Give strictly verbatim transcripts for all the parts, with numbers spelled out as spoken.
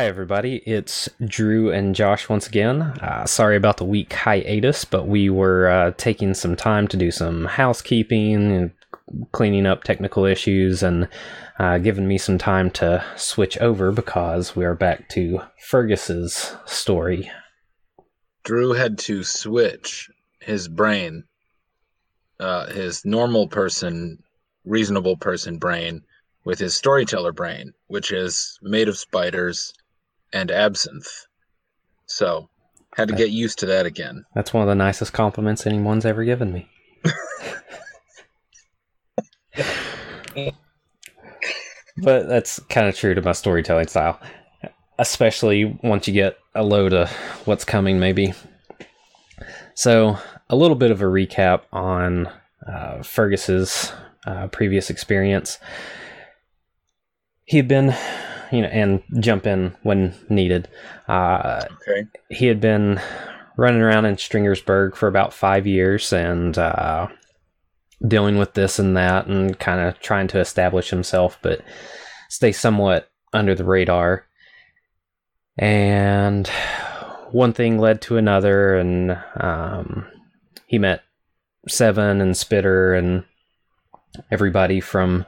Hi everybody, it's Drew and Josh once again. Uh, sorry about the week hiatus, but we were uh, taking some time to do some housekeeping and cleaning up technical issues and uh, giving me some time to switch over because we are back to Fergus's story. Drew had to switch his brain, uh, his normal person, reasonable person brain, with his storyteller brain, which is made of spiders and absinthe. So, had to get used to that again. That's one of the nicest compliments anyone's ever given me. But that's kind of true to my storytelling style. Especially once you get a load of what's coming, maybe. So, a little bit of a recap on uh, Fergus's uh, previous experience. He had been, you know, and jump in when needed. Uh, okay. He had been running around in Stringersburg for about five years and uh, dealing with this and that and kind of trying to establish himself, but stay somewhat under the radar. And one thing led to another, and um, he met Seven and Spitter and everybody from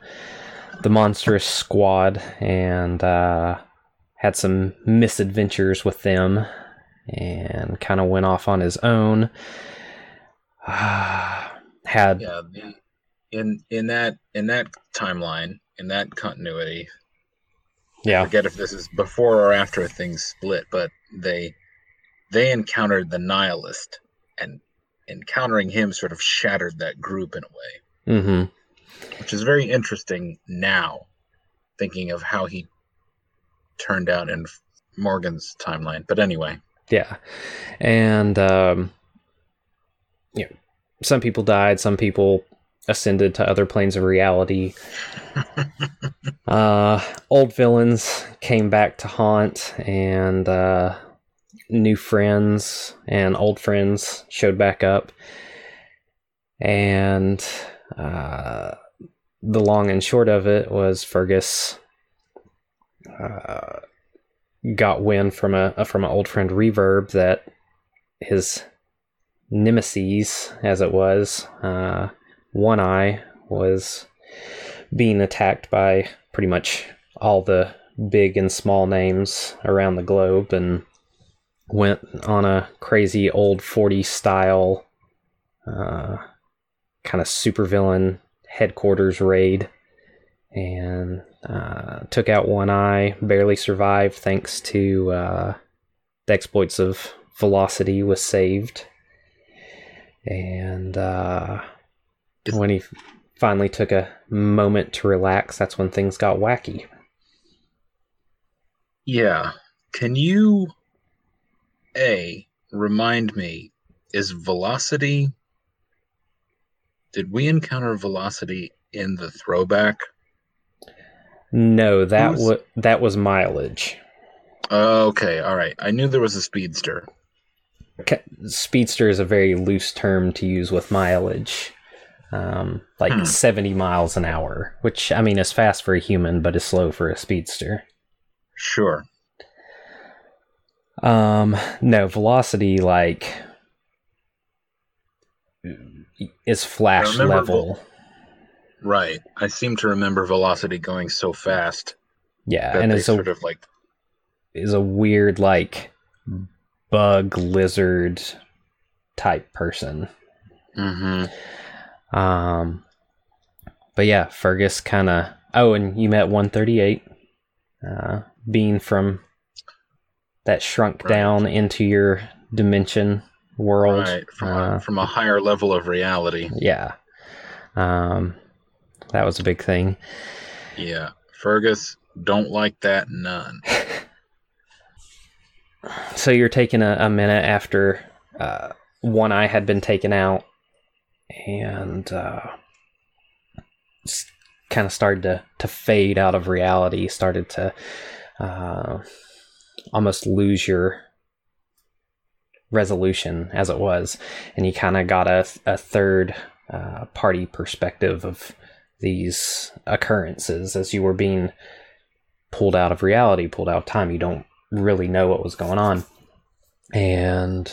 the Monster Squad, and uh, had some misadventures with them, and kind of went off on his own. Uh, had yeah, in in that in that timeline, in that continuity. Yeah, I forget if this is before or after things split, but they they encountered the Nihilist, and encountering him sort of shattered that group in a way. Mm-hmm. Which is very interesting now, thinking of how he turned out in Morgan's timeline. But anyway. Yeah. And, um, you know, some people died, some people ascended to other planes of reality. uh, old villains came back to haunt, and uh, new friends and old friends showed back up. And uh, the long and short of it was Fergus uh, got wind from a from an old friend, Reverb, that his nemesis, as it was, uh, One Eye, was being attacked by pretty much all the big and small names around the globe, and went on a crazy old forties style uh, kind of supervillain headquarters raid, and uh, took out One Eye, barely survived thanks to uh, the exploits of Velocity was saved. And uh, when he finally took a moment to relax, that's when things got wacky. Yeah. Can you, A, remind me, is Velocity... Did we encounter Velocity in the throwback? No, that was... W- that was Mileage. Oh, okay, all right. I knew there was a Speedster. Okay. Speedster is a very loose term to use with mileage. Um, like hmm. seventy miles an hour, which, I mean, is fast for a human, but is slow for a Speedster. Sure. Um, no, Velocity, like... is Flash level. Ve- right. I seem to remember Velocity going so fast. Yeah, and it's sort a, of like is a weird like bug lizard type person. Mm-hmm. Um but yeah, Fergus kind of oh, and you met one thirty-eight uh being from that shrunk right. down into your dimension world, right, from, uh, a, from a higher level of reality. Yeah, um, that was a big thing. Yeah, Fergus don't like that none. So you're taking a, a minute after uh, One Eye had been taken out, and uh, kind of started to to fade out of reality. Started to uh, almost lose your resolution as it was, and you kind of got a, a third uh, party perspective of these occurrences as you were being pulled out of reality, pulled out of time. You don't really know what was going on. And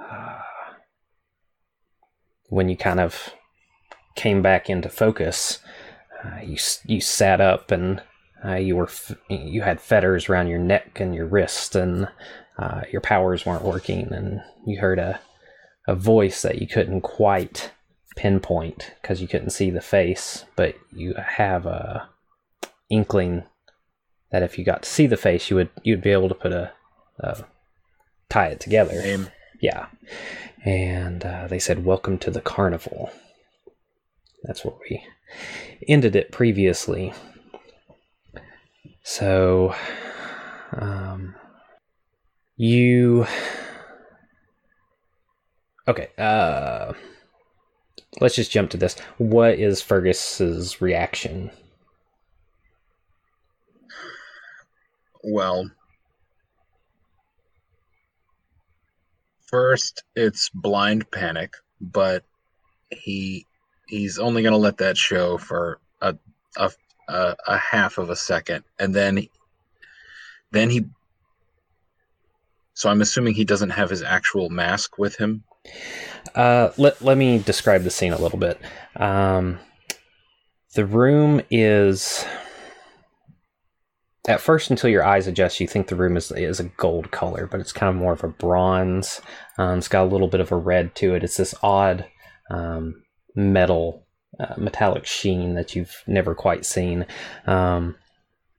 uh, when you kind of came back into focus, uh, you you sat up and uh, you were f- you had fetters around your neck and your wrist, and uh, your powers weren't working, and you heard a a voice that you couldn't quite pinpoint because you couldn't see the face, but you have a inkling that if you got to see the face, you would you'd be able to put a, a tie it together. Same. Yeah. And uh, they said, "Welcome to the carnival." That's where we ended it previously. So, um, you... Okay, uh, let's just jump to this. What is Fergus's reaction? Well, first, it's blind panic, but he... He's only going to let that show for a, a a a half of a second, and then then he. So I'm assuming he doesn't have his actual mask with him. Uh, let let me describe the scene a little bit. Um, the room is. At first, until your eyes adjust, you think the room is is a gold color, but it's kind of more of a bronze. Um, it's got a little bit of a red to it. It's this odd. Um, metal uh, metallic sheen that you've never quite seen. Um,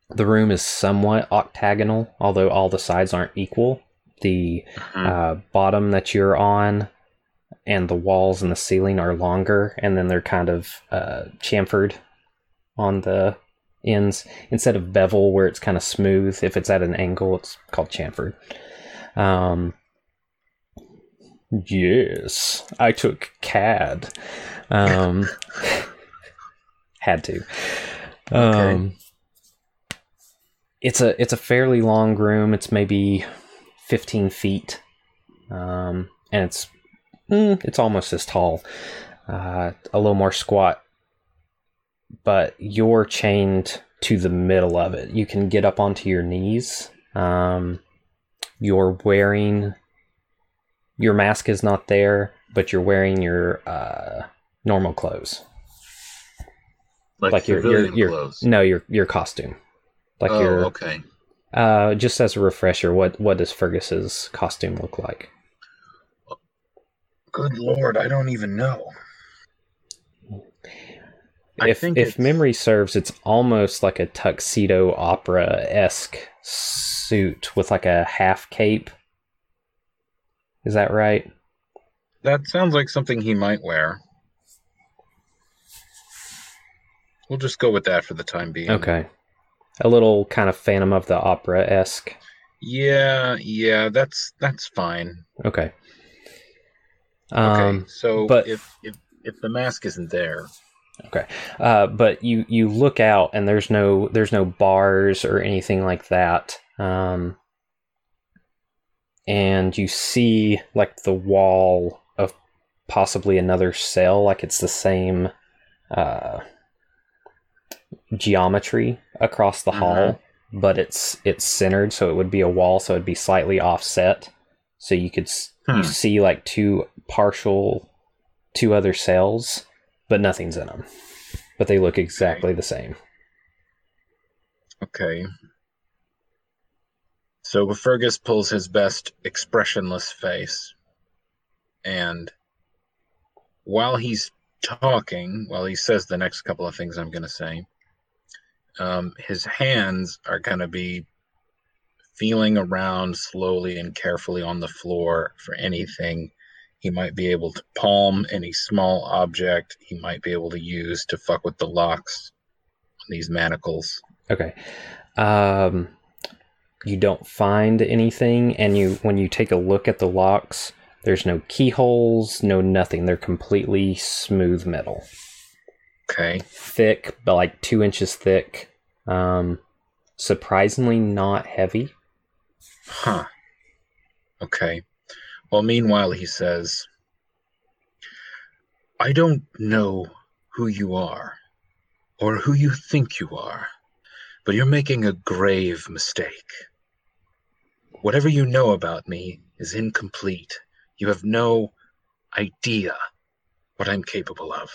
the room is somewhat octagonal, although all the sides aren't equal. The uh, bottom that you're on and the walls and the ceiling are longer, and then they're kind of uh, chamfered on the ends. Instead of bevel, where it's kind of smooth, if it's at an angle, it's called chamfered. Um, yes, I took C A D. Um, had to. Um, okay. It's a it's a fairly long room. It's maybe fifteen feet, um, and it's mm, it's almost as tall. Uh, a little more squat, but you're chained to the middle of it. You can get up onto your knees. Um, you're wearing. Your mask is not there, but you're wearing your uh, normal clothes, like, like your, your, your clothes. No, your your costume. Like oh, your, okay. Uh, just as a refresher, what what does Fergus's costume look like? Good Lord, I don't even know. If I think if it's... memory serves, it's almost like a tuxedo opera-esque suit with like a half cape. Is that right? That sounds like something he might wear. We'll just go with that for the time being. Okay. A little kind of Phantom of the Opera-esque. Yeah, yeah, that's that's fine. Okay. Um, okay, so but, if, if if the mask isn't there. Okay. Uh, but you, you look out and there's no there's no bars or anything like that. Um And you see, like, the wall of possibly another cell. Like, it's the same uh, geometry across the mm-hmm. hall, but it's it's centered, so it would be a wall, so it'd be slightly offset. So you could hmm. you see, like, two partial, two other cells, but nothing's in them. But they look exactly okay. the same. Okay. So Fergus pulls his best expressionless face, and while he's talking, while he says the next couple of things I'm going to say, um, his hands are going to be feeling around slowly and carefully on the floor for anything. He might be able to palm any small object he might be able to use to fuck with the locks on these manacles. Okay. Um... You don't find anything, and you when you take a look at the locks, there's no keyholes, no nothing. They're completely smooth metal. Okay. Thick, but like two inches thick. Um, surprisingly not heavy. Huh. Okay. Well, meanwhile, he says, "I don't know who you are, or who you think you are, but you're making a grave mistake. Whatever you know about me is incomplete. You have no idea what I'm capable of.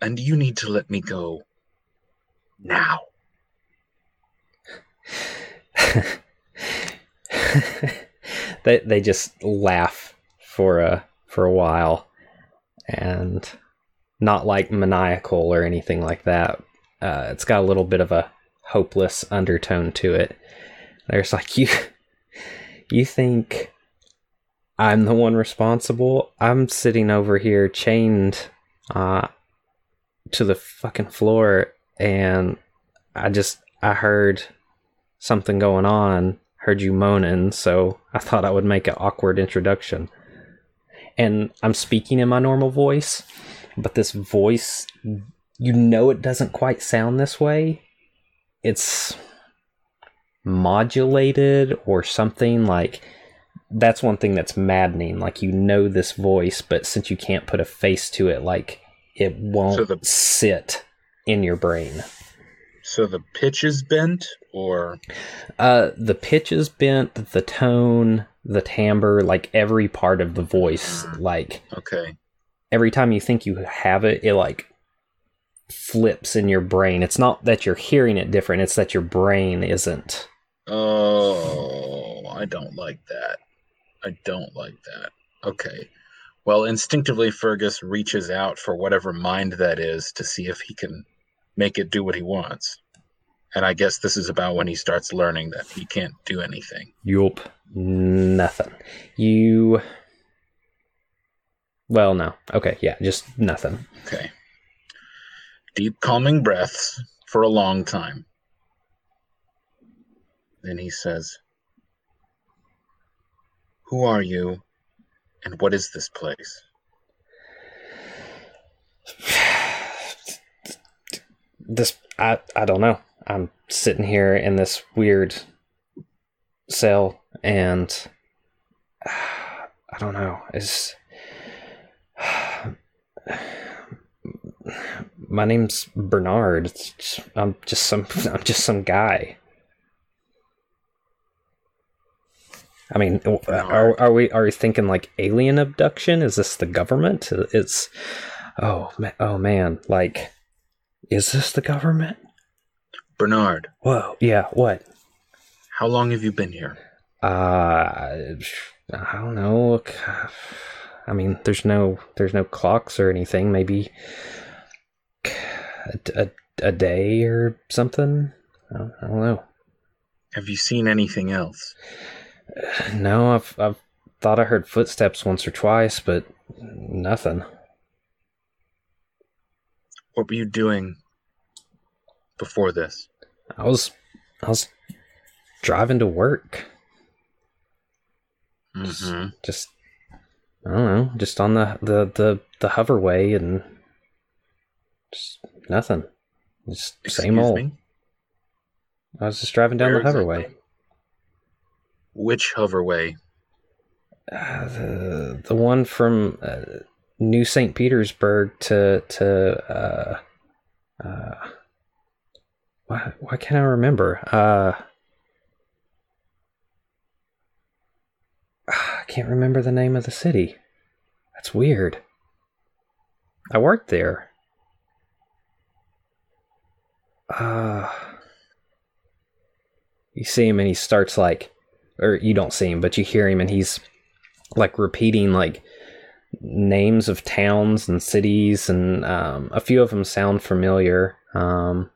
And you need to let me go now. they they just laugh for a for a while, and not like maniacal or anything like that. Uh, it's got a little bit of a hopeless undertone to it. There's like, you you think I'm the one responsible? I'm sitting over here chained uh, to the fucking floor, and I just I heard something going on. Heard you moaning, so I thought I would make an awkward introduction. And I'm speaking in my normal voice, but this voice, you know, it doesn't quite sound this way. It's modulated or something. Like, that's one thing that's maddening. Like, you know this voice, but since you can't put a face to it, like, it won't so the, sit in your brain. So the pitch is bent, or? Uh, the pitch is bent, the tone, the timbre, like every part of the voice. Like, okay. Every time you think you have it, it like flips in your brain. It's not that you're hearing it different, it's that your brain isn't. Oh, I don't like that. I don't like that. Okay. Well, instinctively, Fergus reaches out for whatever mind that is to see if he can make it do what he wants. And I guess this is about when he starts learning that he can't do anything. Yup. Nothing. You... Well, no. Okay, yeah, just nothing. Okay. Deep, calming breaths for a long time. Then he says, "Who are you, and what is this place?" This, I, I don't know. I'm sitting here in this weird cell, and uh, I don't know. It's... Uh, my name's Bernard. It's, I'm just some. I'm just some guy. I mean, are, are we are we thinking like alien abduction? Is this the government? It's oh oh man, like, is this the government? Bernard. Whoa. Yeah. What? How long have you been here? Uh, I don't know. I mean, there's no there's no clocks or anything. Maybe a, a, a day or something. I don't, I don't know. Have you seen anything else? Uh, no, I've I've thought I heard footsteps once or twice, but nothing. What were you doing before this? I was I was driving to work. Mm-hmm. Just. just I don't know, just on the, the, the, the hoverway, and just nothing. Just Excuse same old. Me? I was just driving down Where the hoverway. Exactly? Which hoverway? Uh, the the one from uh, New Saint Petersburg to to uh uh. Why why can't I remember? Uh, I can't remember the name of the city. That's weird. I worked there. Uh, you see him and he starts like... Or you don't see him, but you hear him and he's like repeating like names of towns and cities, and um, a few of them sound familiar. Um,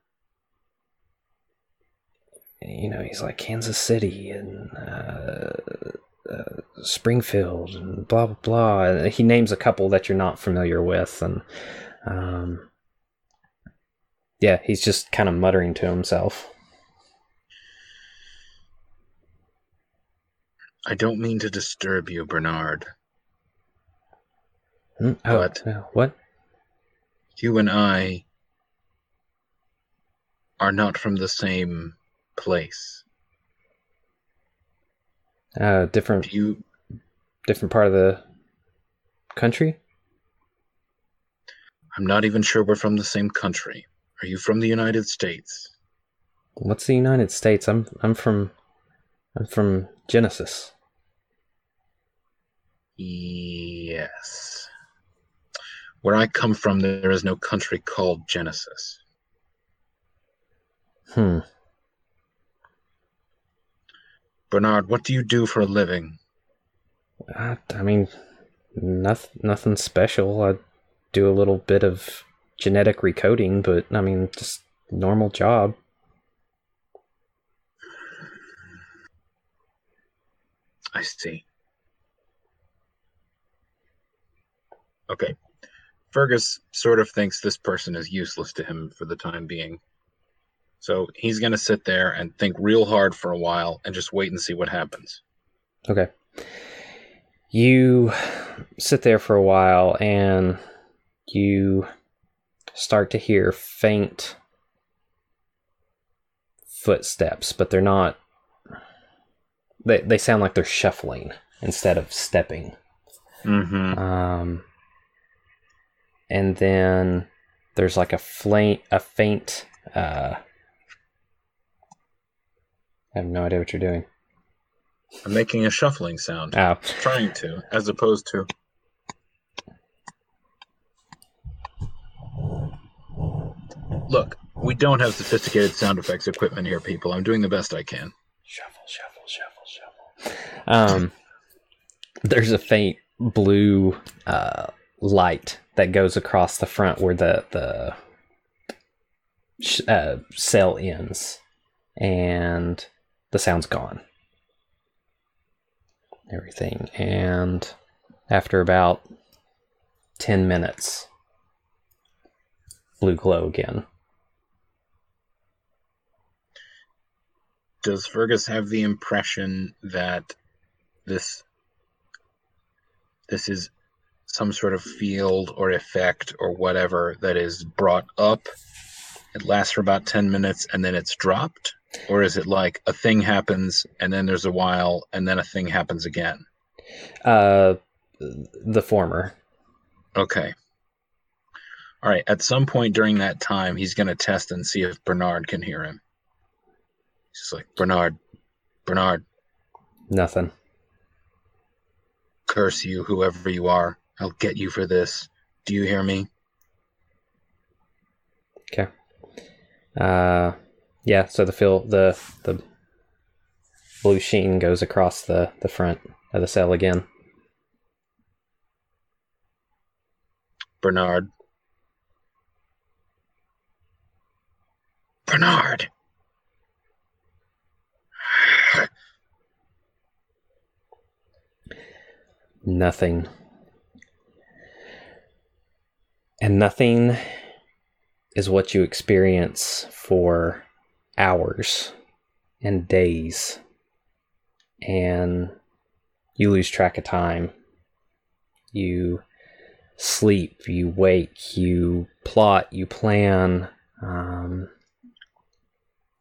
you know, he's like Kansas City and... Uh, Uh, Springfield and blah blah blah, and he names a couple that you're not familiar with, and um, yeah, he's just kind of muttering to himself. I don't mean to disturb you, Bernard. Mm, oh, but uh, what? You and I are not from the same place. Uh, different, you, different part of the country? I'm not even sure we're from the same country. Are you from the United States? What's the United States? I'm I'm from And from Genesis. Yes. Where I come from, there is no country called Genesis. Hmm. Bernard, what do you do for a living? I, I mean, nothing, nothing special. I do a little bit of genetic recoding, but I mean, just normal job. I see. Okay. Fergus sort of thinks this person is useless to him for the time being. So he's going to sit there and think real hard for a while and just wait and see what happens. Okay. You sit there for a while and you start to hear faint footsteps, but they're not... They they sound like they're shuffling instead of stepping. Mm-hmm. Um, and then there's like a, fla- a faint... Uh, I have no idea what you're doing. I'm making a shuffling sound. Oh. Trying to, as opposed to... Look, we don't have sophisticated sound effects equipment here, people. I'm doing the best I can. Shuffle, shuffle, shuffle, shuffle. Um, there's a faint blue uh, light that goes across the front where the, the uh, cell ends. And... the sound's gone. Everything. And after about ten minutes, blue glow again. Does Fergus have the impression that this this is some sort of field or effect or whatever that is brought up? It lasts for about ten minutes and then it's dropped? Or is it like a thing happens and then there's a while and then a thing happens again? Uh, the former. Okay. All right. At some point during that time, he's going to test and see if Bernard can hear him. He's just like, Bernard, Bernard. Nothing. Curse you, whoever you are. I'll get you for this. Do you hear me? Okay. Uh... Yeah, so the fill, the the blue sheen goes across the, the front of the cell again. Bernard. Bernard! Nothing. And nothing is what you experience for... hours and days, and you lose track of time. You sleep, you wake, you plot, you plan. Um,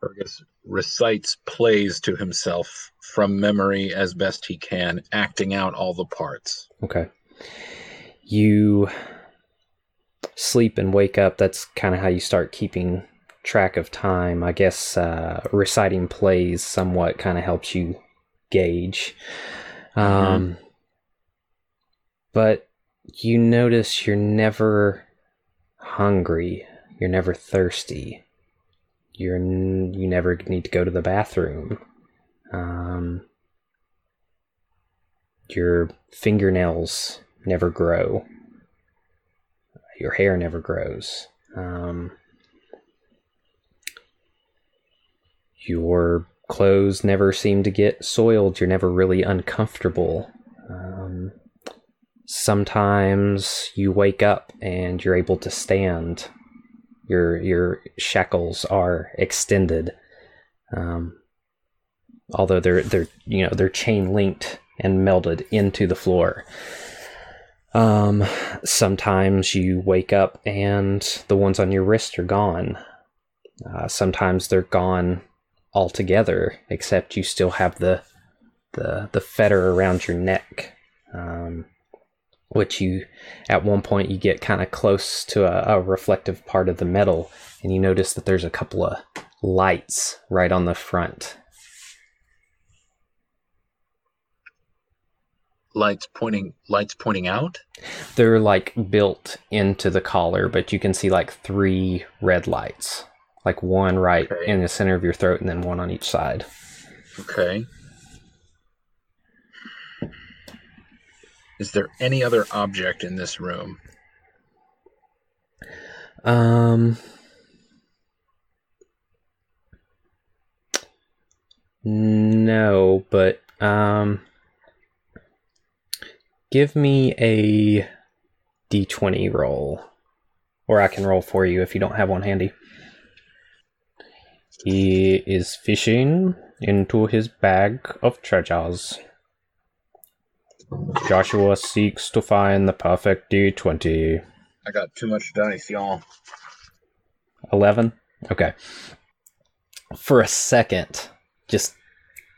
Fergus recites plays to himself from memory as best he can, acting out all the parts. Okay. You sleep and wake up. That's kind of how you start keeping track of time, I guess. Uh, reciting plays somewhat kind of helps you gauge. Um, mm-hmm. But you notice you're never hungry. You're never thirsty. You're n- you never need to go to the bathroom. Um, your fingernails never grow. Your hair never grows. Um, Your clothes never seem to get soiled. You're never really uncomfortable. Um, sometimes you wake up and you're able to stand. Your your shackles are extended, um, although they're they're you know they're chain linked and melded into the floor. Um, sometimes you wake up and the ones on your wrist are gone. Uh, sometimes they're gone altogether, except you still have the the the fetter around your neck, um, which you at one point you get kind of close to a, a reflective part of the metal, and you notice that there's a couple of lights right on the front. lights pointing lights pointing out? They're like built into the collar, but you can see like three red lights, like one right okay. in the center of your throat and then one on each side. Okay. Is there any other object in this room? Um, no, but um, give me a d twenty roll, or I can roll for you if you don't have one handy. He is fishing into his bag of treasures. Joshua seeks to find the perfect d twenty. I got too much dice, y'all. eleven? Okay. For a second, just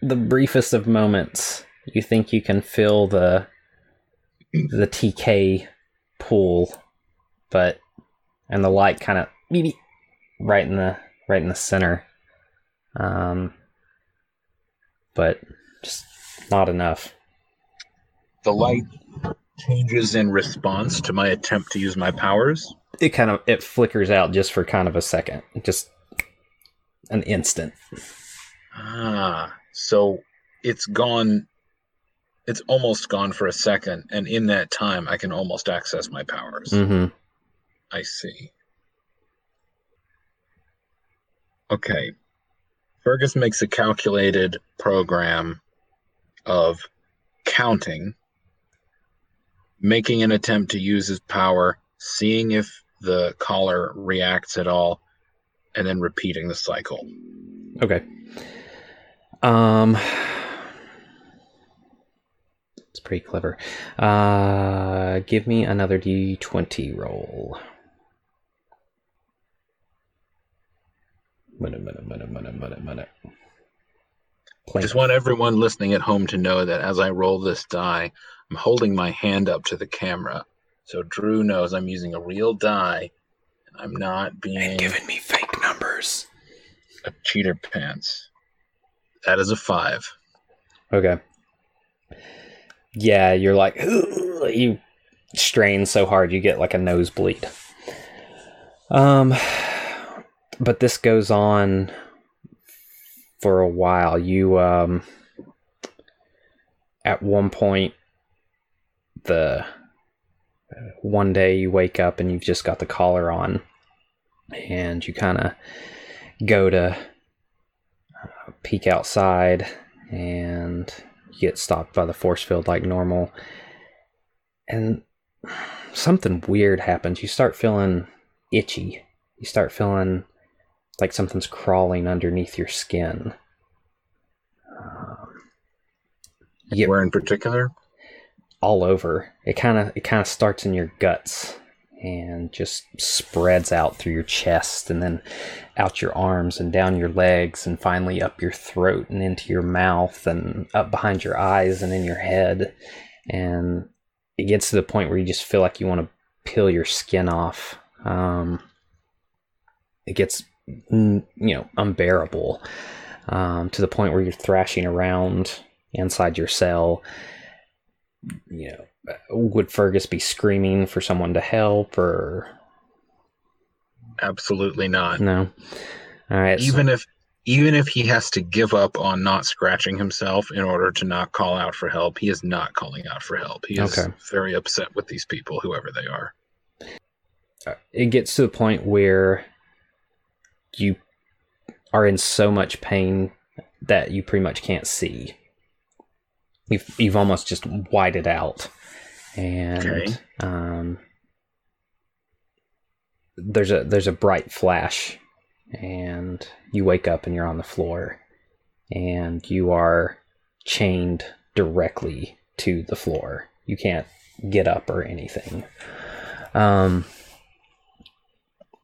the briefest of moments, you think you can feel the the T K pull, but and the light kind of right in the right in the center. Um, but just not enough. The light changes in response to my attempt to use my powers. It kind of it flickers out just for kind of a second, just an instant. Ah, so it's gone. It's almost gone for a second, and in that time, I can almost access my powers. Mm-hmm. I see. Okay, Fergus makes a calculated program of counting, making an attempt to use his power, seeing if the collar reacts at all, and then repeating the cycle. Okay. Um, it's pretty clever. Uh, give me another d twenty roll. Minute, minute, minute, minute, minute, minute. I just want everyone listening at home to know that as I roll this die, I'm holding my hand up to the camera, so Drew knows I'm using a real die, and I'm not being... And giving me fake numbers. A cheater pants. That is a five. Okay. Yeah, you're like... You strain so hard, you get like a nosebleed. Um, but this goes on... for a while. You, um, at one point, the, one day you wake up and you've just got the collar on, and you kind of go to uh, peek outside, and you get stopped by the force field like normal, and something weird happens. You start feeling itchy. You start feeling like something's crawling underneath your skin. Um, you Where in particular? All over. It kind of it kind of starts in your guts and just spreads out through your chest and then out your arms and down your legs and finally up your throat and into your mouth and up behind your eyes and in your head. And it gets to the point where you just feel like you want to peel your skin off. Um, it gets... you know, unbearable, um, to the point where you're thrashing around inside your cell. You know, would Fergus be screaming for someone to help, or... Absolutely not. No. All right. Even so... if even if he has to give up on not scratching himself in order to not call out for help, he is not calling out for help. He is okay. very upset with these people, whoever they are. It gets to the point where you are in so much pain that you pretty much can't see. You've, you've almost just whited out. And okay. um, there's a there's a bright flash, and you wake up and you're on the floor, and you are chained directly to the floor. You can't get up or anything. Um,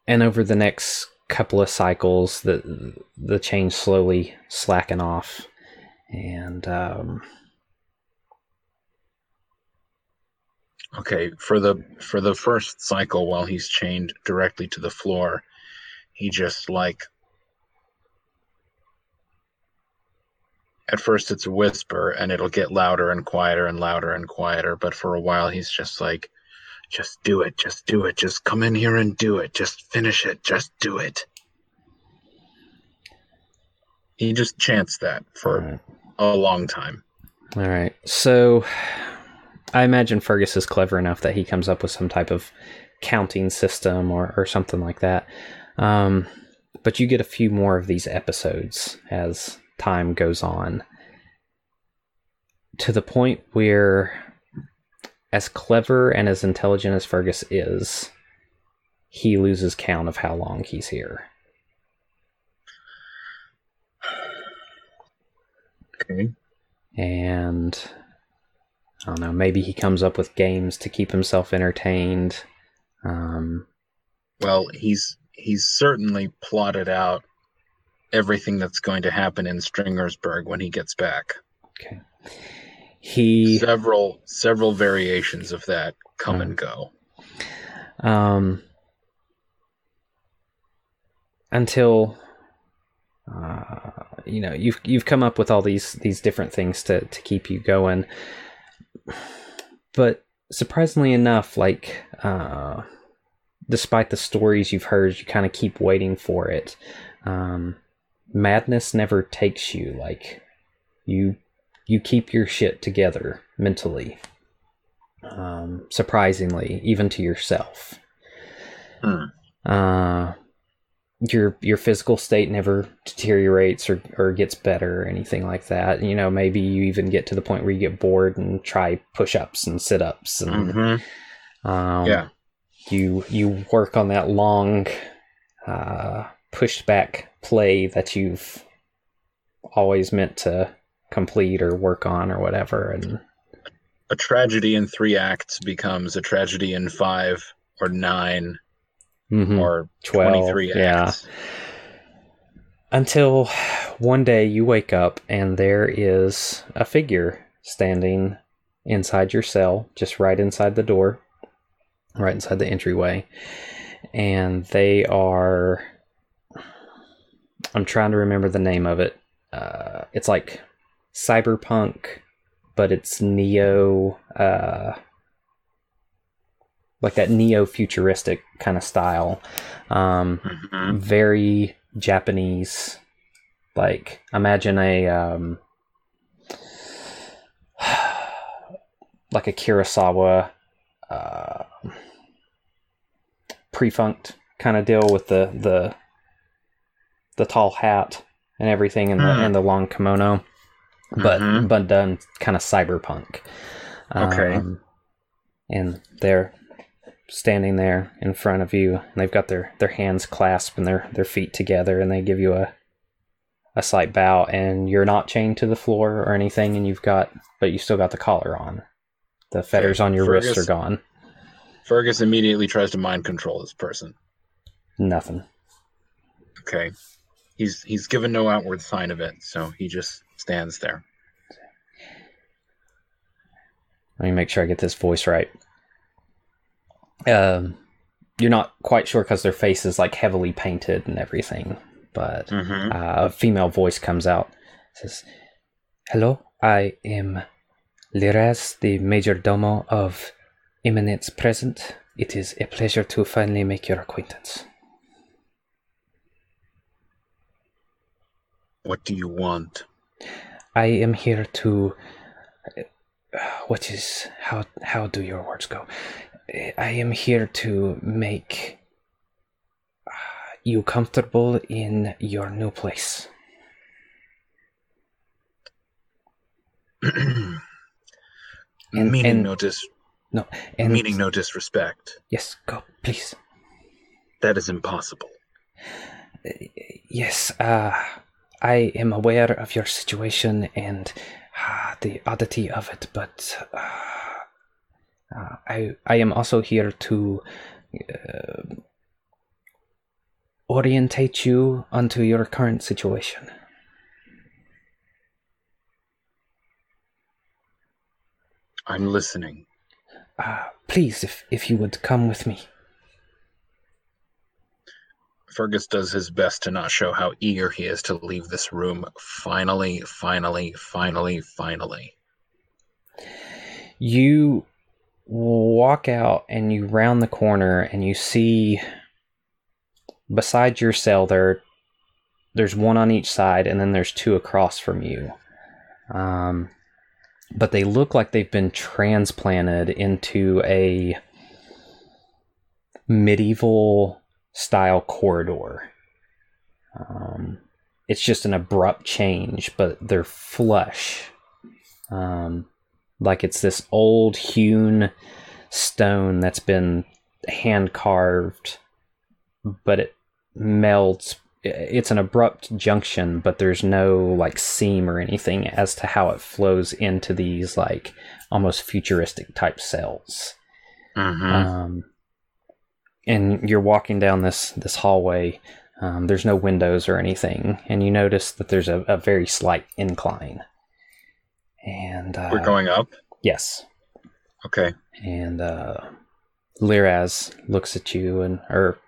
and over the next couple of cycles, the the chain slowly slacken off, and um okay for the for the first cycle, while he's chained directly to the floor, he just like at first it's a whisper, and it'll get louder and quieter and louder and quieter. But for a while, he's just like, just do it, just do it, just come in here and do it, just finish it, just do it. He just chants that for right. a long time. All right. So I imagine Fergus is clever enough that he comes up with some type of counting system or, or something like that. Um, but you get a few more of these episodes as time goes on, to the point where, as clever and as intelligent as Fergus is, he loses count of how long he's here. Okay. And I don't know, maybe he comes up with games to keep himself entertained. Um, well, he's he's certainly plotted out everything that's going to happen in Stringersburg when he gets back. Okay. He several several variations of that come um, and go. Um, until uh, you know, you've you've come up with all these these different things to to keep you going. But surprisingly enough, like uh, despite the stories you've heard, you kind of keep waiting for it. Um, madness never takes you. Like you, you keep your shit together mentally. Um, surprisingly, even to yourself. Mm. Uh, your your physical state never deteriorates or, or gets better or anything like that. You know, maybe you even get to the point where you get bored and try push-ups and sit-ups, and mm-hmm. um, yeah, you you work on that long. Uh, pushed back play that you've always meant to complete or work on or whatever, and a tragedy in three acts becomes a tragedy in five or nine mm-hmm. or twelve, twenty-three acts. Yeah. Until one day you wake up and there is a figure standing inside your cell, just right inside the door, right inside the entryway, and they are... I'm trying to remember the name of it. Uh, it's like cyberpunk, but it's neo, uh, like that neo-futuristic kind of style. Um, mm-hmm. Very Japanese. Like, imagine a um, like a Kurosawa uh, pre-funked kind of deal with the the. the tall hat and everything, and the, mm. and the long kimono, but mm-hmm. but done kind of cyberpunk. Okay. Um, and they're standing there in front of you, and they've got their, their hands clasped and their, their feet together, and they give you a a slight bow, and you're not chained to the floor or anything, and you've got, but you still got the collar on. The fetters okay. on your Fergus, wrists are gone. Fergus immediately tries to mind control this person. Nothing. Okay. He's he's given no outward sign of it, so he just stands there. Let me make sure I get this voice right. Um, you're not quite sure because their face is like heavily painted and everything, but mm-hmm. uh, a female voice comes out. It says, "Hello, I am Liraz, the majordomo of Eminence Present. It is a pleasure to finally make your acquaintance. What do you want?" "I am here to... What is... How how do your words go? I am here to make you comfortable in your new place." and, meaning and, no dis... No, and, meaning no disrespect. Yes, go, please. "That is impossible." Yes, ah... Uh, I am aware of your situation and uh, the oddity of it, but uh, uh, I I am also here to uh, orientate you onto your current situation. I'm listening. Uh, please, if, if you would come with me. Fergus does his best to not show how eager he is to leave this room. Finally, finally, finally, finally. You walk out and you round the corner and you see beside your cell there, there's one on each side and then there's two across from you. Um, but they look like they've been transplanted into a medieval style corridor. Um, it's just an abrupt change, but they're flush. Um, like it's this old hewn stone that's been hand carved, but it melds. It's an abrupt junction, but there's no like seam or anything as to how it flows into these like almost futuristic type cells. Mm-hmm. Um, and you're walking down this, this hallway. Um, there's no windows or anything. And you notice that there's a, a very slight incline. And uh, we're going up? Yes. Okay. And uh, Liraz looks at you and... or.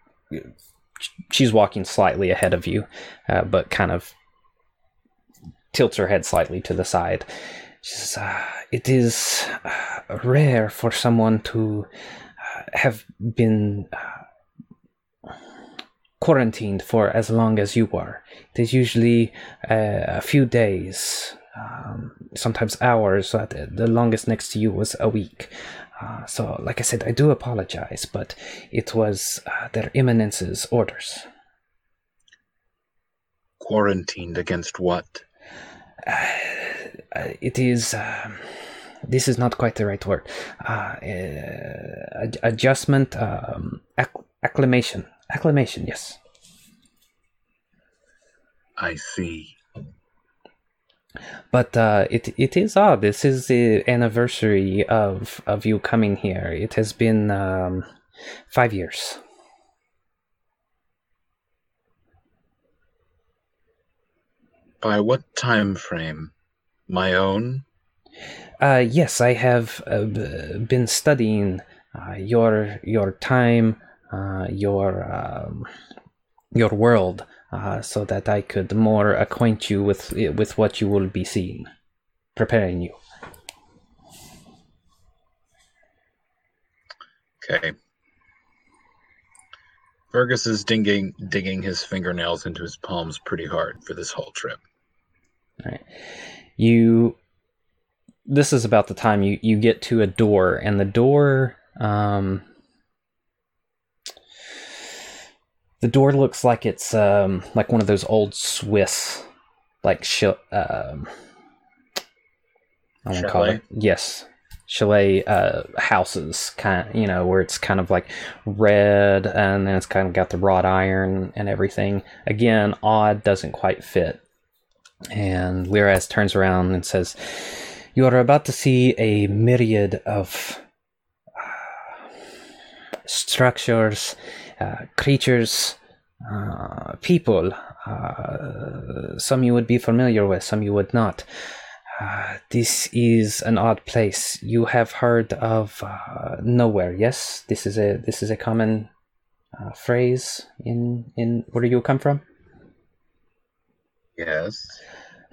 She's walking slightly ahead of you, uh, but kind of tilts her head slightly to the side. She says, uh, it is uh, rare for someone to uh, have been uh, quarantined for as long as you were. It is usually uh, a few days, um, sometimes hours. So the longest next to you was a week. Uh, so, like I said, I do apologize, but it was uh, their Eminence's orders. Quarantined against what? Uh, it is... Uh, this is not quite the right word. Uh, uh, adjustment, um, acc- acclimation. Acclimation, yes. I see. But uh, it it is odd. This is the anniversary of of you coming here. It has been um, five years. By what time frame? My own? Uh, yes, I have uh, b- been studying uh, your your time, uh, your um, your world. Uh, so that I could more acquaint you with with what you will be seeing, preparing you. Okay. Fergus is dinging, digging his fingernails into his palms pretty hard for this whole trip. All right. You. This is about the time you, you get to a door, and the door. Um, The door looks like it's um, like one of those old Swiss, like sh- um, I want to call it yes, chalet uh, houses, kind of, you know, where it's kind of like red, and then it's kind of got the wrought iron and everything. Again, odd, doesn't quite fit. And Liraz turns around and says, "You are about to see a myriad of uh, structures." Uh, creatures, uh, people, uh, some you would be familiar with, some you would not. Uh, this is an odd place. You have heard of uh, nowhere, yes? This is a this is a common uh, phrase in, in where you come from? Yes.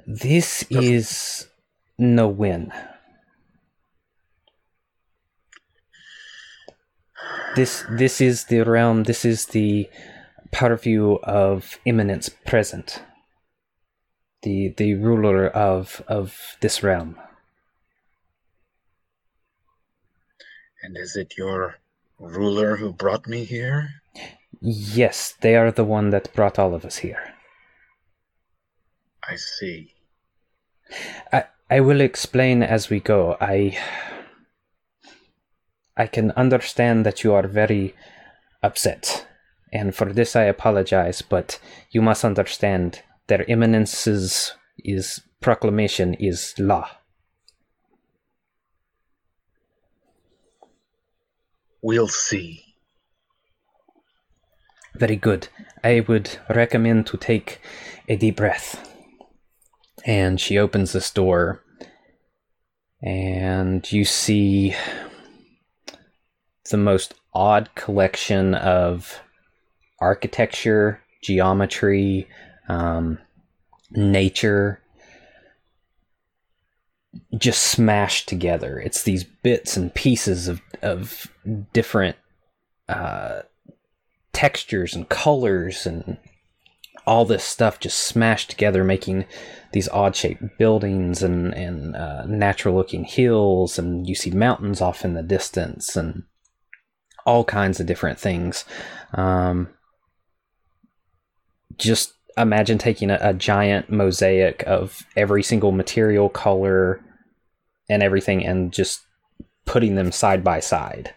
This That's- is no win. This this is the realm, this is the purview of Eminence Present, the the ruler of of this realm. And is it your ruler who brought me here? Yes, they are the one that brought all of us here. I see. I, I will explain as we go. I... I can understand that you are very upset, and for this I apologize, but you must understand their Eminence's is proclamation is law. We'll see. Very good. I would recommend to take a deep breath. And she opens this door, and you see... the most odd collection of architecture geometry, um, nature, just smashed together. It's these bits and pieces of of different uh, textures and colors and all this stuff just smashed together, making these odd-shaped buildings and, and uh, natural-looking hills, and you see mountains off in the distance, and all kinds of different things. Um, just imagine taking a, a giant mosaic of every single material, color, and everything, and just putting them side by side.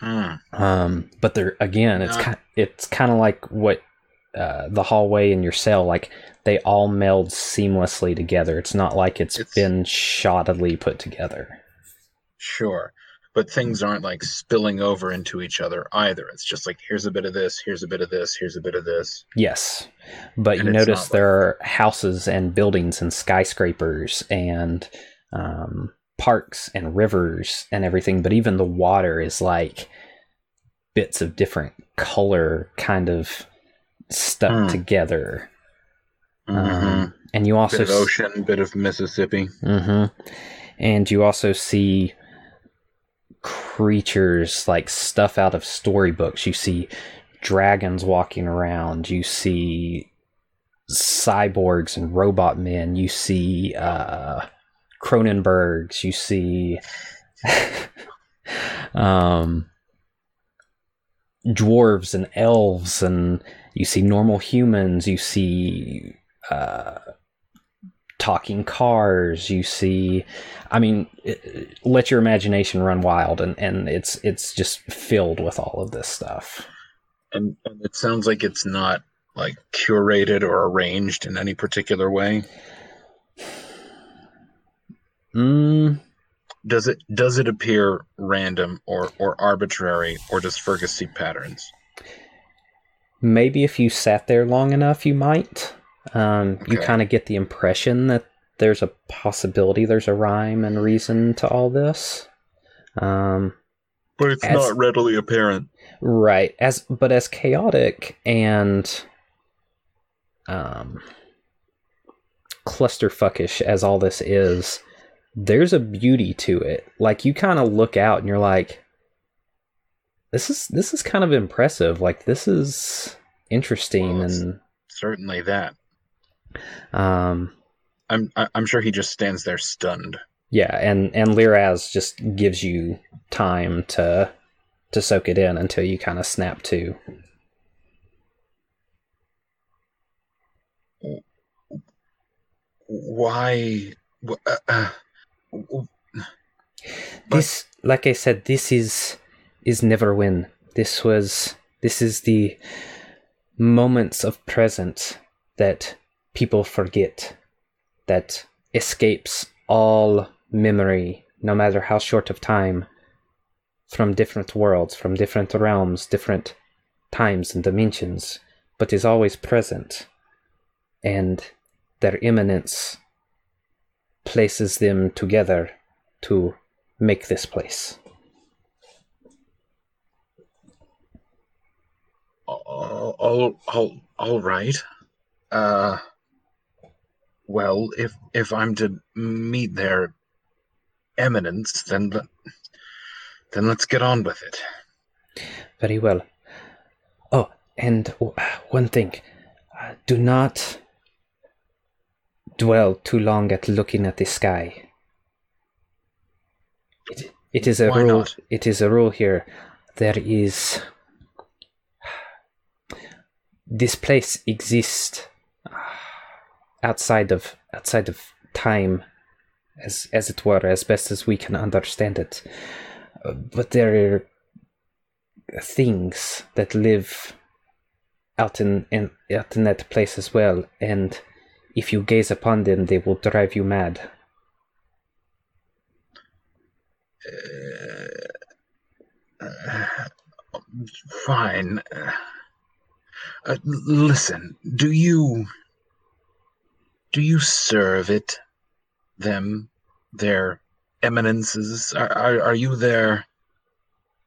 Mm. Um, but they're, again, it's, yeah. kind, it's kind of like what Uh, the hallway in your cell, like they all meld seamlessly together. It's not like it's, it's been shoddily put together. Sure. But things aren't like spilling over into each other either. It's just like, here's a bit of this, here's a bit of this, here's a bit of this. Yes. But and you notice there like... are houses and buildings and skyscrapers and um, parks and rivers and everything. But even the water is like bits of different color kind of stuck mm. together. Mm-hmm. Um, and you also... Bit of ocean, s- bit of Mississippi. Mm-hmm. And you also see creatures, like stuff out of storybooks. You see dragons walking around. You see cyborgs and robot men. You see uh, Cronenbergs. You see... um, dwarves and elves, and you see normal humans, you see uh, talking cars, you see, I mean, it, let your imagination run wild, and, and it's it's just filled with all of this stuff. And, and it sounds like it's not like curated or arranged in any particular way. Mm. Does it does it appear random or, or arbitrary, or does Fergus see patterns? Maybe if you sat there long enough, you might. Um, okay. You kind of get the impression that there's a possibility, there's a rhyme and reason to all this. Um, but it's as, not readily apparent. Right. As But as chaotic and um, clusterfuckish as all this is, there's a beauty to it. Like, you kind of look out and you're like, This is this is kind of impressive. Like, this is interesting. Well, and certainly that. Um, I'm I'm sure he just stands there stunned. Yeah, and and Liraz just gives you time to to soak it in until you kind of snap to. Why? Uh, this, like I said, this is. is never win. This was, this is the moments of present that people forget, that escapes all memory, no matter how short of time, from different worlds, from different realms, different times and dimensions, but is always present, and their immanence places them together to make this place. All, all, all, all right. Uh, well, if if I'm to meet their eminence, then then let's get on with it. Very well. Oh, and one thing: uh, do not dwell too long at looking at the sky. It it is a Why rule. Not? It is a rule here. There is. This place exists outside of outside of time, as as it were, as best as we can understand it. But there are things that live out in, in out in that place as well, and if you gaze upon them, they will drive you mad. Uh, uh, fine. Uh, listen, do you do you serve it, them, their eminences? Are are, are you there?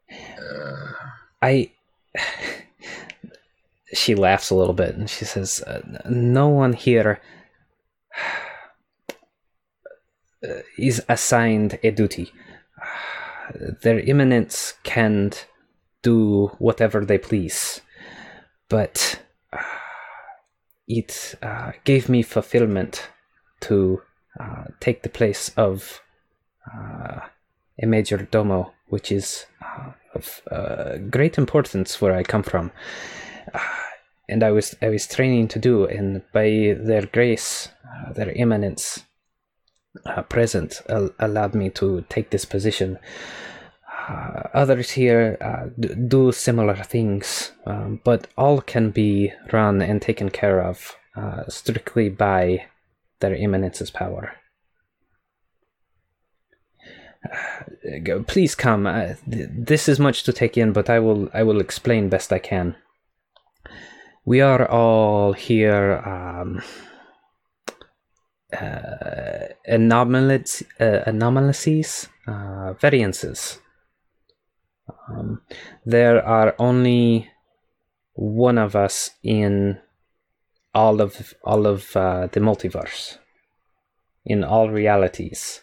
Uh... I she laughs a little bit and she says, "No one here is assigned a duty. Their eminence can do whatever they please, but it uh, gave me fulfillment to uh, take the place of uh, a major domo, which is uh, of uh, great importance where I come from, uh, and I was I was training to do. And by their grace, uh, their eminence uh, present al- allowed me to take this position. Uh, others here uh, d- do similar things, um, but all can be run and taken care of uh, strictly by their eminence's power. Uh, go, please come. Uh, th- this is much to take in, but I will I will explain best I can. We are all here um, uh, anomalies, uh, anomalies, uh, variances. Um, there are only one of us in all of all of uh, the multiverse, in all realities.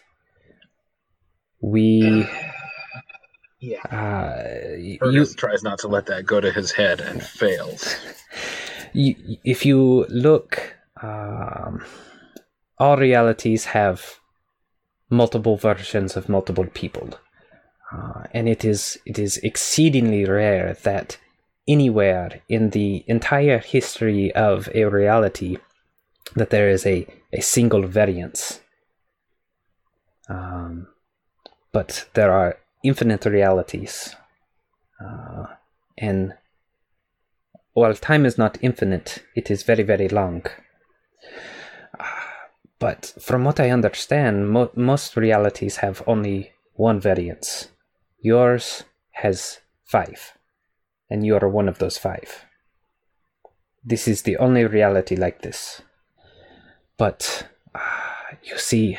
We, yeah. Uh, Fergus you, tries not to let that go to his head and fails. You, if you look, um, all realities have multiple versions of multiple people. Uh, and it is it is exceedingly rare that anywhere in the entire history of a reality that there is a, a single variance. Um, but there are infinite realities. Uh, and while time is not infinite, it is very, very long. Uh, but from what I understand, mo- most realities have only one variance. Yours has five, and you are one of those five. This is the only reality like this. But, uh, you see,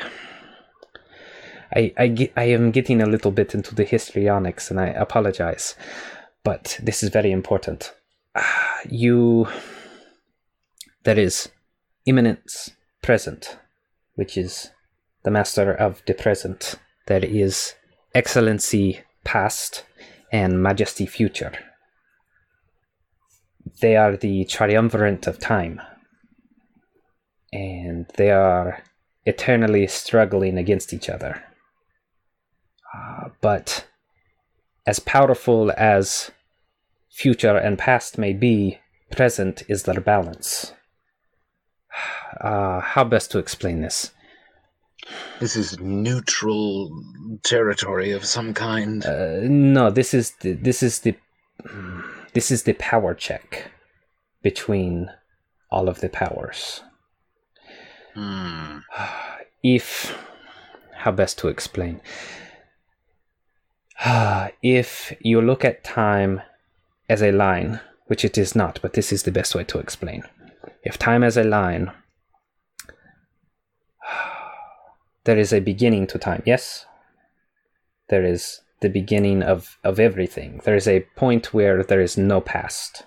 I, I, get, I am getting a little bit into the histrionics, and I apologize, but this is very important. Uh, you... There is Eminence Present, which is the master of the present. There is Excellency Past and Majesty Future. They are the triumvirate of time, and they are eternally struggling against each other. Uh, but as powerful as future and past may be, present is their balance. Uh, how best to explain this? This is neutral territory of some kind. Uh, no, this is the, this is the this is the power check between all of the powers. Mm. If, how best to explain? If you look at time as a line, which it is not, but this is the best way to explain. If time as a line, there is a beginning to time, yes? There is the beginning of, of everything. There is a point where there is no past.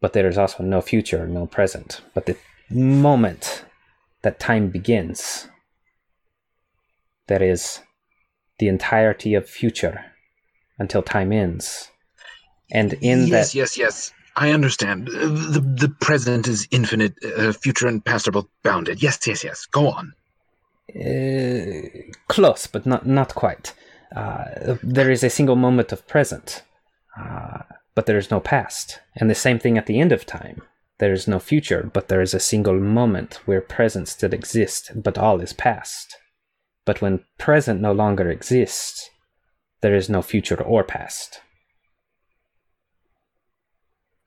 But there is also no future, no present. But the moment that time begins, there is the entirety of future until time ends. And in yes, that... Yes, yes, yes. I understand. The, the present is infinite. Uh, future and past are both bounded. Yes, yes, yes. Go on. Uh, close, but not not quite. Uh, there is a single moment of present, uh, but there is no past. And the same thing at the end of time. There is no future, but there is a single moment where present still exists, but all is past. But when present no longer exists, there is no future or past.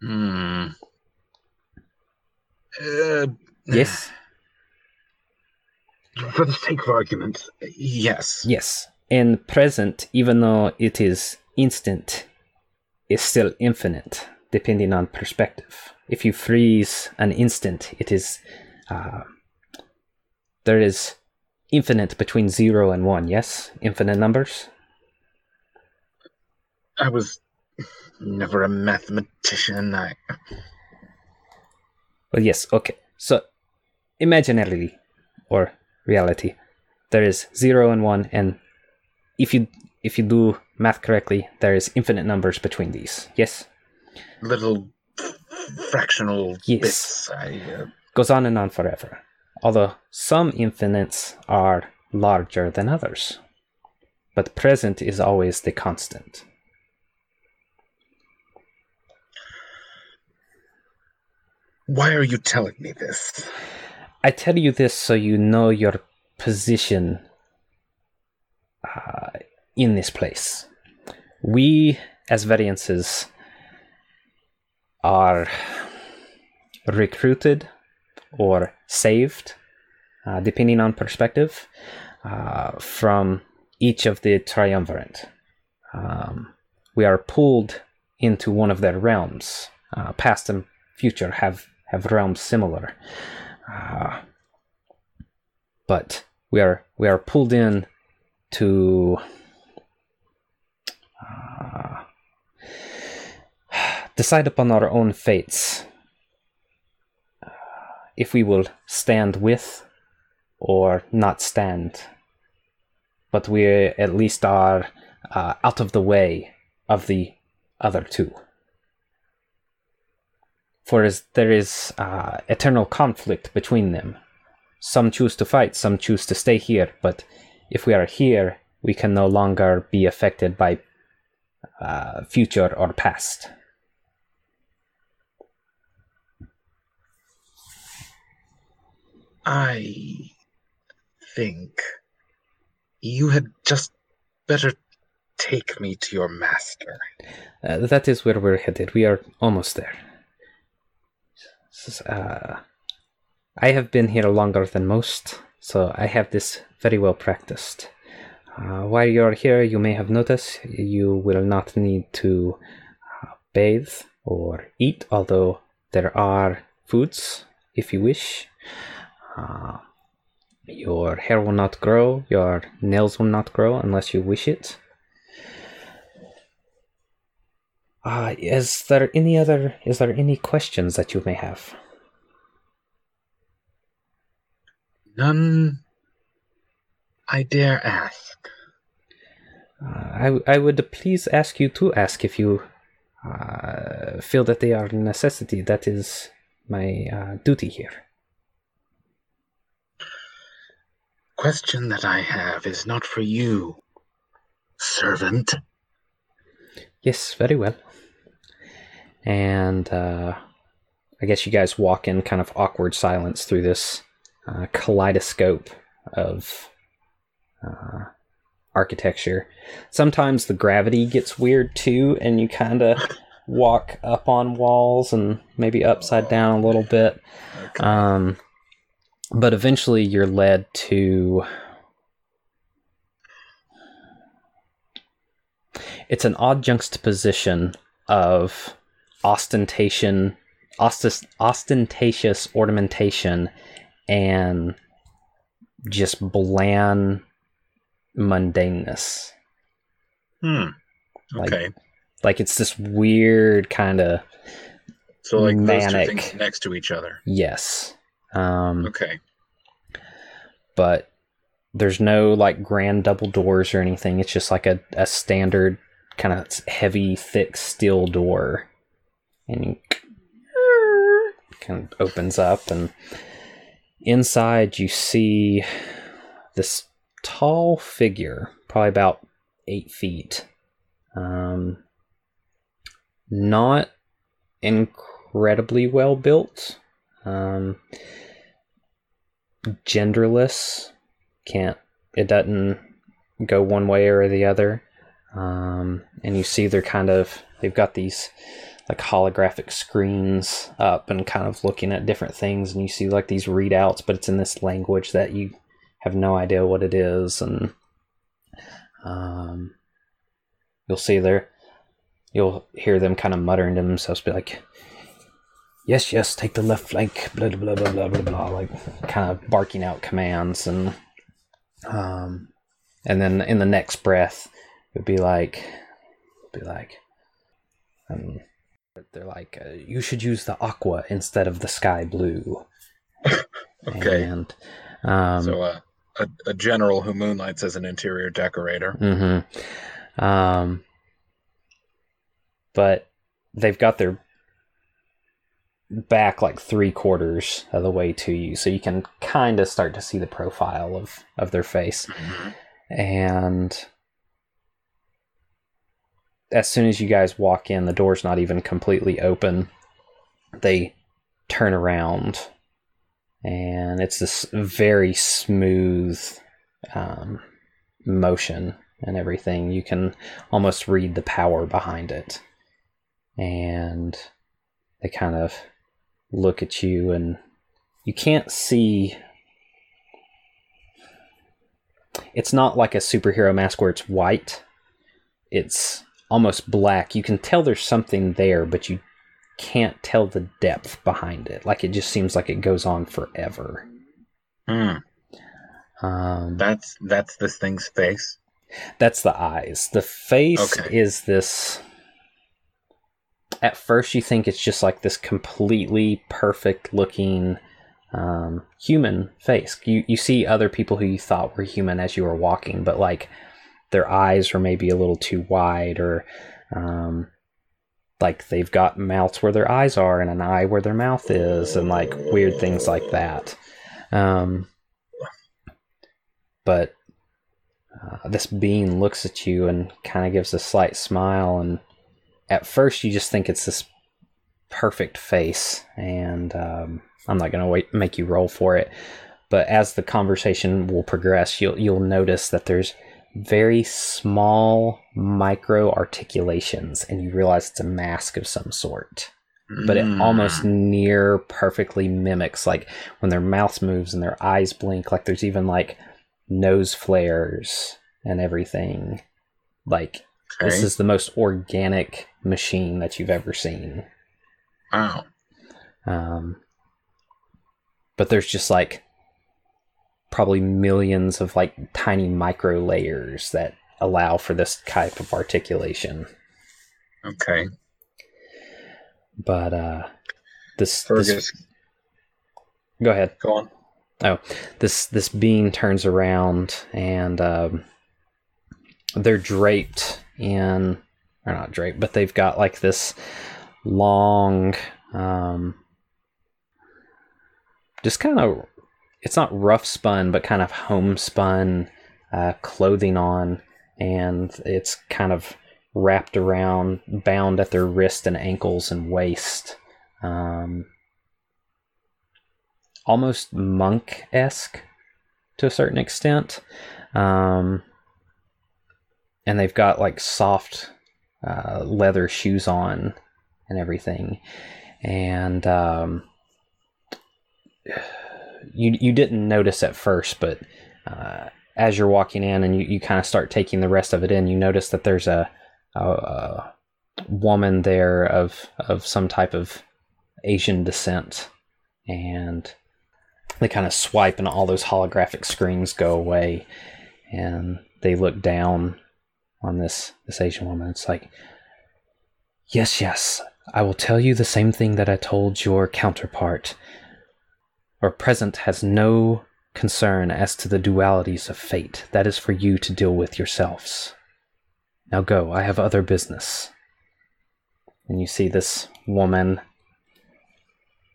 Hmm. Uh, yes? For the sake of argument, yes. Yes. And present, even though it is instant, is still infinite, depending on perspective. If you freeze an instant, it is... Uh, there is infinite between zero and one, yes? Infinite numbers? I was... Never a mathematician, I... Well, yes, okay. So, imaginarily, or reality, there is zero and one, and if you if you do math correctly, there is infinite numbers between these, yes? Little fractional yes. bits. I, uh... Goes on and on forever. Although some infinites are larger than others. But present is always the constant. Why are you telling me this? I tell you this so you know your position uh, in this place. We, as variances, are recruited or saved, uh, depending on perspective, uh, from each of the triumvirate. Um, we are pulled into one of their realms. Uh, past and future have, have realms similar. Uh, but we are we are pulled in to uh, decide upon our own fates. Uh, if we will stand with or not stand. But we at least are uh, out of the way of the other two. For as there is uh, eternal conflict between them. Some choose to fight, some choose to stay here, but if we are here, we can no longer be affected by uh, future or past. I think... You had just better take me to your master. Uh, that is where we're headed. We are almost there. Uh, I have been here longer than most, so I have this very well practiced. Uh, while you're here, you may have noticed you will not need to uh, bathe or eat, although there are foods, if you wish. Uh, Your hair will not grow, your nails will not grow unless you wish it. Uh, is there any other, is there any questions that you may have? None I dare ask. Uh, I, I would please ask you to ask if you uh, feel that they are a necessity. That is my uh, duty here. The question that I have is not for you, servant. Yes, very well. And uh, I guess you guys walk in kind of awkward silence through this uh, kaleidoscope of uh, architecture. Sometimes the gravity gets weird too, and you kind of walk up on walls and maybe upside down a little bit. Okay. Um, But eventually you're led to... It's an odd juxtaposition of ostentation, ostis, ostentatious ornamentation and just bland mundaneness. Hmm. Okay. Like, like it's this weird kind of So like manic, those two things next to each other. Yes. Um, okay. But there's no like grand double doors or anything. It's just like a, a standard kind of heavy, thick steel door. And it kind of opens up, and inside you see this tall figure, probably about eight feet. Um, not incredibly well built. Um, genderless, can't, it doesn't go one way or the other. Um, and you see they're kind of, they've got these like holographic screens up and kind of looking at different things, and you see like these readouts, but it's in this language that you have no idea what it is. And, um, you'll see there, you'll hear them kind of muttering to themselves, be like, Yes, yes, take the left flank, blah, blah, blah, blah, blah, blah, like kind of barking out commands. And um, and then in the next breath, it would be like, be like, And they're like, uh, you should use the aqua instead of the sky blue. Okay. And, um, so uh, a, a general who moonlights as an interior decorator. Mm-hmm. Um, but they've got their back like three quarters of the way to you, so you can kind of start to see the profile of, of their face. Mm-hmm. And as soon as you guys walk in, the door's not even completely open. They turn around, and it's this very smooth um, motion and everything. You can almost read the power behind it. And they kind of look at you, and you can't see. It's not like a superhero mask where it's white. It's almost black. You can tell there's something there, but you can't tell the depth behind it. Like, it just seems like it goes on forever. Mm. Um, that's that's this thing's face? That's the eyes. The face okay. is this... At first you think it's just like this completely perfect looking um, human face. You you see other people who you thought were human as you were walking, but like their eyes are maybe a little too wide, or um, like they've got mouths where their eyes are and an eye where their mouth is, and like weird things like that. Um, but uh, this being looks at you and kind of gives a slight smile, and at first, you just think it's this perfect face, and um, I'm not going to wait make you roll for it. But as the conversation will progress, you'll you'll notice that there's very small micro articulations, and you realize it's a mask of some sort. But it almost near perfectly mimics, like when their mouth moves and their eyes blink. Like there's even like nose flares and everything. Like. Okay. This is the most organic machine that you've ever seen. Wow. Um, but there's just like probably millions of like tiny micro layers that allow for this type of articulation. Okay. But uh, this Fergus. This... Go ahead. Go on. Oh, this this being turns around, and um, they're draped. In, or not draped, but they've got like this long, um, just kind of, it's not rough spun, but kind of homespun uh, clothing on, and it's kind of wrapped around, bound at their wrist and ankles and waist. Um, almost monk-esque to a certain extent. Um, And they've got like soft uh, leather shoes on and everything. And um, you you didn't notice at first, but uh, as you're walking in and you, you kind of start taking the rest of it in, you notice that there's a, a, a woman there of of some type of Asian descent. And they kind of swipe, and all those holographic screens go away. And they look down on this, this Asian woman. It's like, yes, yes, I will tell you the same thing that I told your counterpart. Our present has no concern as to the dualities of fate. That is for you to deal with yourselves. Now go, I have other business. And you see this woman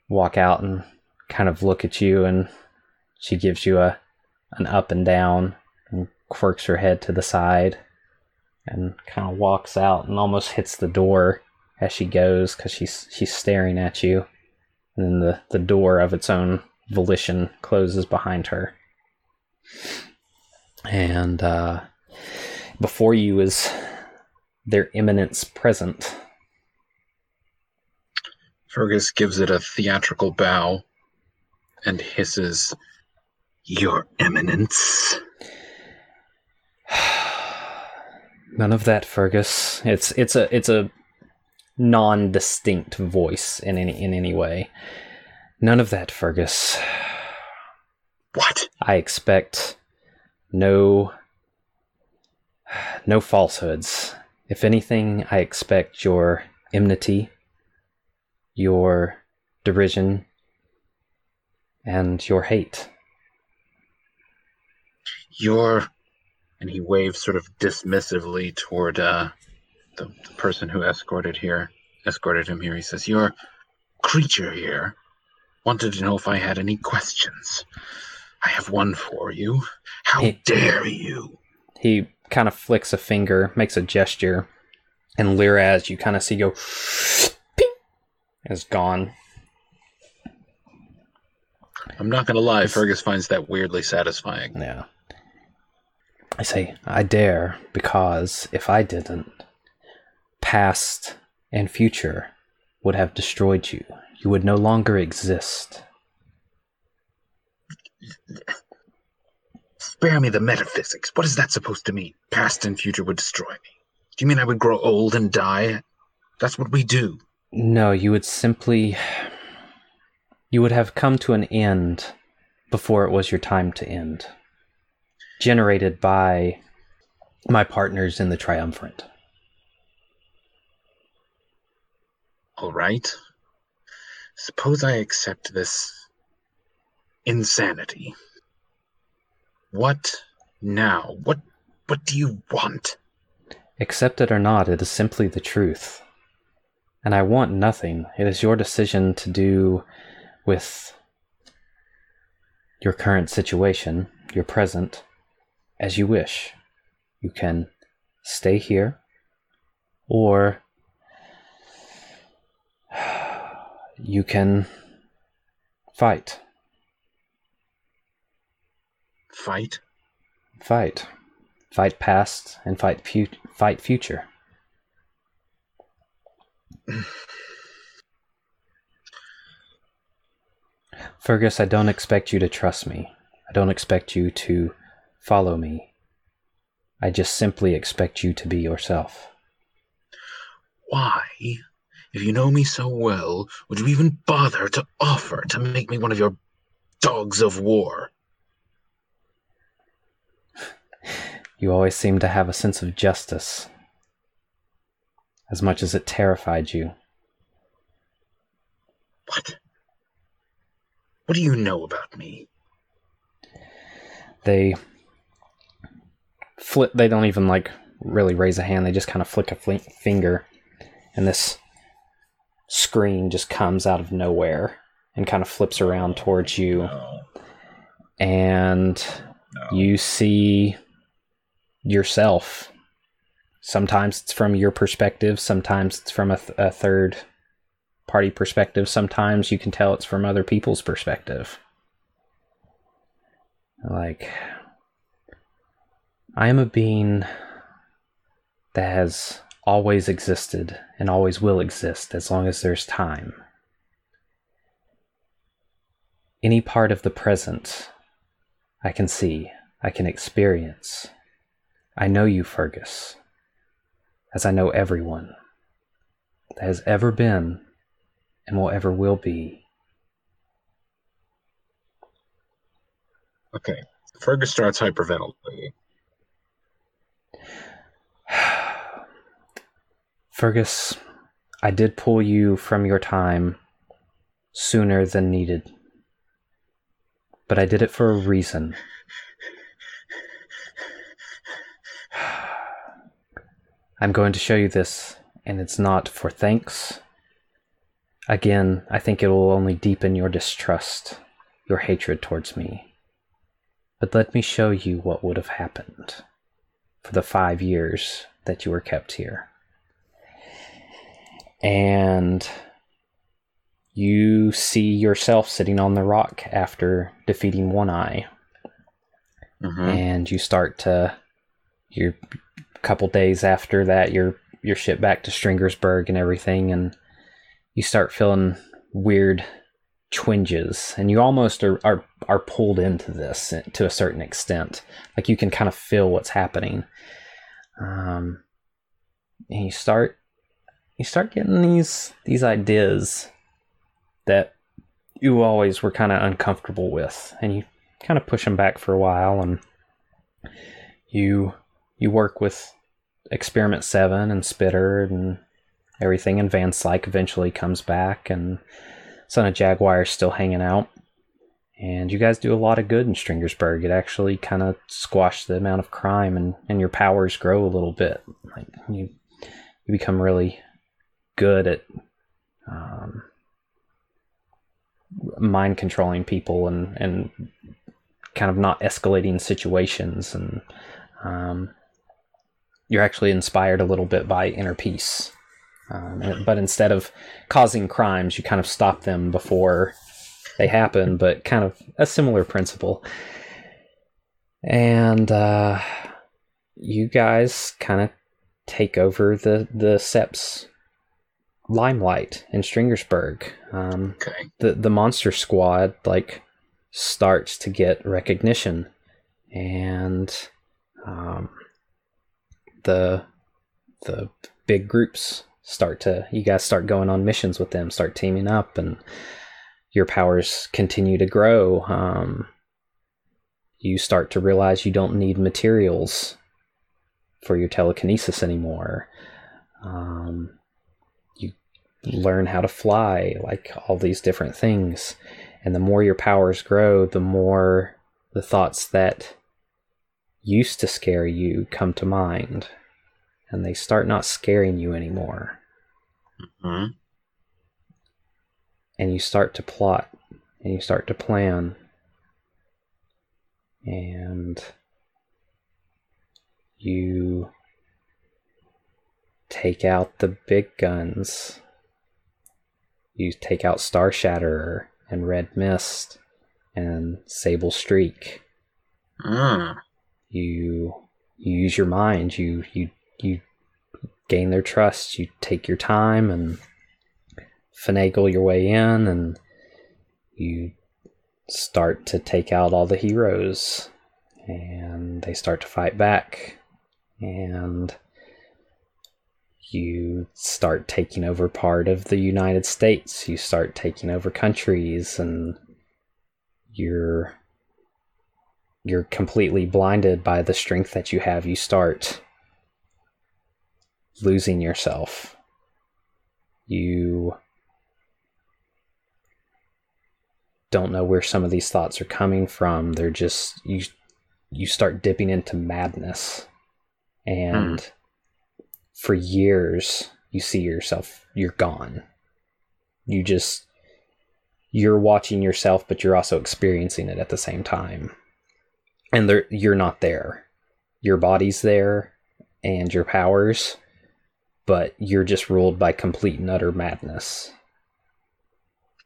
walk out and kind of look at you, and she gives you a an up and down and quirks her head to the side. And kind of walks out and almost hits the door as she goes, because she's she's staring at you. And then the, the door of its own volition closes behind her. And uh, before you is their Eminence Present. Fergus gives it a theatrical bow and hisses, "Your Eminence." None of that, Fergus. It's it's a it's a non-distinct voice in any in any way. None of that, Fergus. What? I expect no no falsehoods. If anything, I expect your enmity, your derision, and your hate. Your... And he waves sort of dismissively toward uh, the, the person who escorted here, escorted him here. He says, your creature here wanted to know if I had any questions. I have one for you. How he, dare you? He kind of flicks a finger, makes a gesture, and Liraz, you kind of see go, ping, is gone. I'm not going to lie, Fergus finds that weirdly satisfying. Yeah. I say, I dare, because if I didn't, past and future would have destroyed you. You would no longer exist. Spare me the metaphysics. What is that supposed to mean? Past and future would destroy me. Do you mean I would grow old and die? That's what we do. No, you would simply... You would have come to an end before it was your time to end. Generated by my partners in the Triumvirate. All right. Suppose I accept this insanity. What now? What what do you want? Accept it or not, it is simply the truth. And I want nothing. It is your decision to do with your current situation, your present, as you wish. You can stay here, or you can fight. Fight? Fight. Fight past and fight pu- fight future. Fergus, I don't expect you to trust me. I don't expect you to follow me. I just simply expect you to be yourself. Why, if you know me so well, would you even bother to offer to make me one of your dogs of war? You always seem to have a sense of justice, as much as it terrified you. What? What do you know about me? They... Flip, they don't even like really raise a hand. They just kind of flick a fl- finger, and this screen just comes out of nowhere and kind of flips around towards you. No. And no. You see yourself. Sometimes it's from your perspective. Sometimes it's from a, th- a third party perspective. Sometimes you can tell it's from other people's perspective. Like... I am a being that has always existed and always will exist as long as there's time. Any part of the present I can see, I can experience. I know you, Fergus, as I know everyone that has ever been and will ever will be. Okay, Fergus starts hyperventilating. Fergus, I did pull you from your time sooner than needed, but I did it for a reason. I'm going to show you this, and it's not for thanks. Again, I think it will only deepen your distrust, your hatred towards me. But let me show you what would have happened for the five years that you were kept here. And you see yourself sitting on the rock after defeating One Eye. Mm-hmm. And you start to, you're a couple days after that, you're you're shipped back to Stringersburg and everything, and you start feeling weird twinges, and you almost are, are are pulled into this to a certain extent. Like you can kind of feel what's happening. Um, and you start you start getting these these ideas that you always were kind of uncomfortable with, and you kind of push them back for a while, and you you work with Experiment seven and Spitter and everything, and Van Syke eventually comes back, and Son of Jaguar is still hanging out. And you guys do a lot of good in Stringersburg. It actually kind of squashed the amount of crime, and, and your powers grow a little bit. Like you, you become really good at um, mind controlling people and and kind of not escalating situations, and um, you're actually inspired a little bit by inner peace. Um, but instead of causing crimes, you kind of stop them before they happen, but kind of a similar principle. And uh, you guys kind of take over the, the S E P's limelight in Stringersburg. Um, okay. The, the Monster Squad, like, starts to get recognition. And um, the the big groups start to... You guys start going on missions with them, start teaming up, and your powers continue to grow. Um, you start to realize you don't need materials for your telekinesis anymore. Um, you learn how to fly, like all these different things. And the more your powers grow, the more the thoughts that used to scare you come to mind. And they start not scaring you anymore. Mm-hmm. And you start to plot, and you start to plan, and you take out the big guns. You take out Star Shatterer and Red Mist and Sable Streak. Mm. You, you use your mind. You you you gain their trust. You take your time and finagle your way in, and you start to take out all the heroes, and they start to fight back, and you start taking over part of the United States. You start taking over countries, and you're you're completely blinded by the strength that you have. You start losing yourself. You don't know where some of these thoughts are coming from. They're just, you you start dipping into madness. And mm. for years, you see yourself, you're gone. You just, you're watching yourself, but you're also experiencing it at the same time. And there, you're not there. Your body's there and your powers, but you're just ruled by complete and utter madness.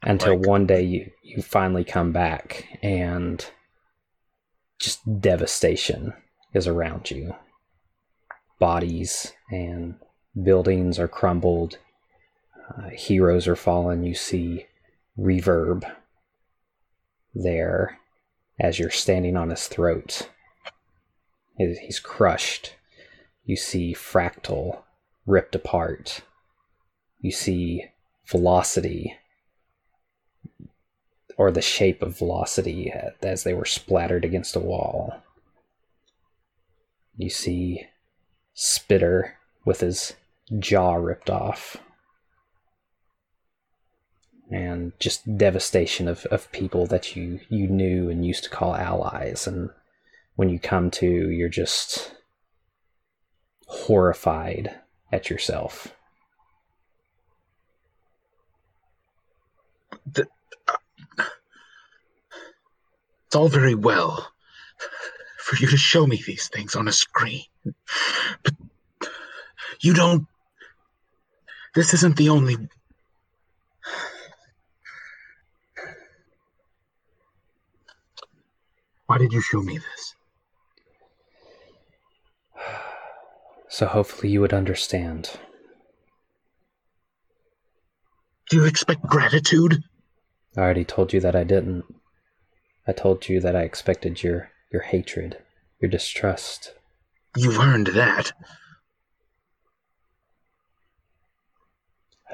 Until one day you, you finally come back, and just devastation is around you. Bodies and buildings are crumbled. Uh, heroes are fallen. You see Reverb there as you're standing on his throat. He's crushed. You see Fractal ripped apart. You see Velocity, or the shape of Velocity as they were splattered against a wall. You see Spitter with his jaw ripped off. And just devastation of, of people that you, you knew and used to call allies. And when you come to, you're just horrified at yourself. The- It's all very well for you to show me these things on a screen, but you don't... This isn't the only... Why did you show me this? So hopefully you would understand. Do you expect gratitude? I already told you that I didn't. I told you that I expected your, your hatred, your distrust. You've earned that.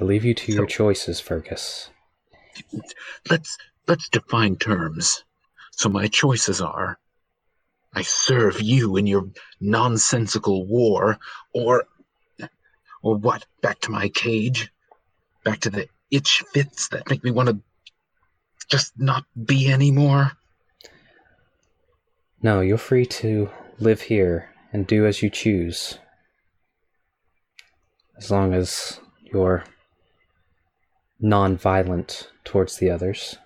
I leave you to so, your choices, Fergus. Let's let's define terms. So my choices are, I serve you in your nonsensical war, or Or what? Back to my cage? Back to the itch fits that make me want to just not be anymore? No, you're free to live here and do as you choose. As long as you're non-violent towards the others.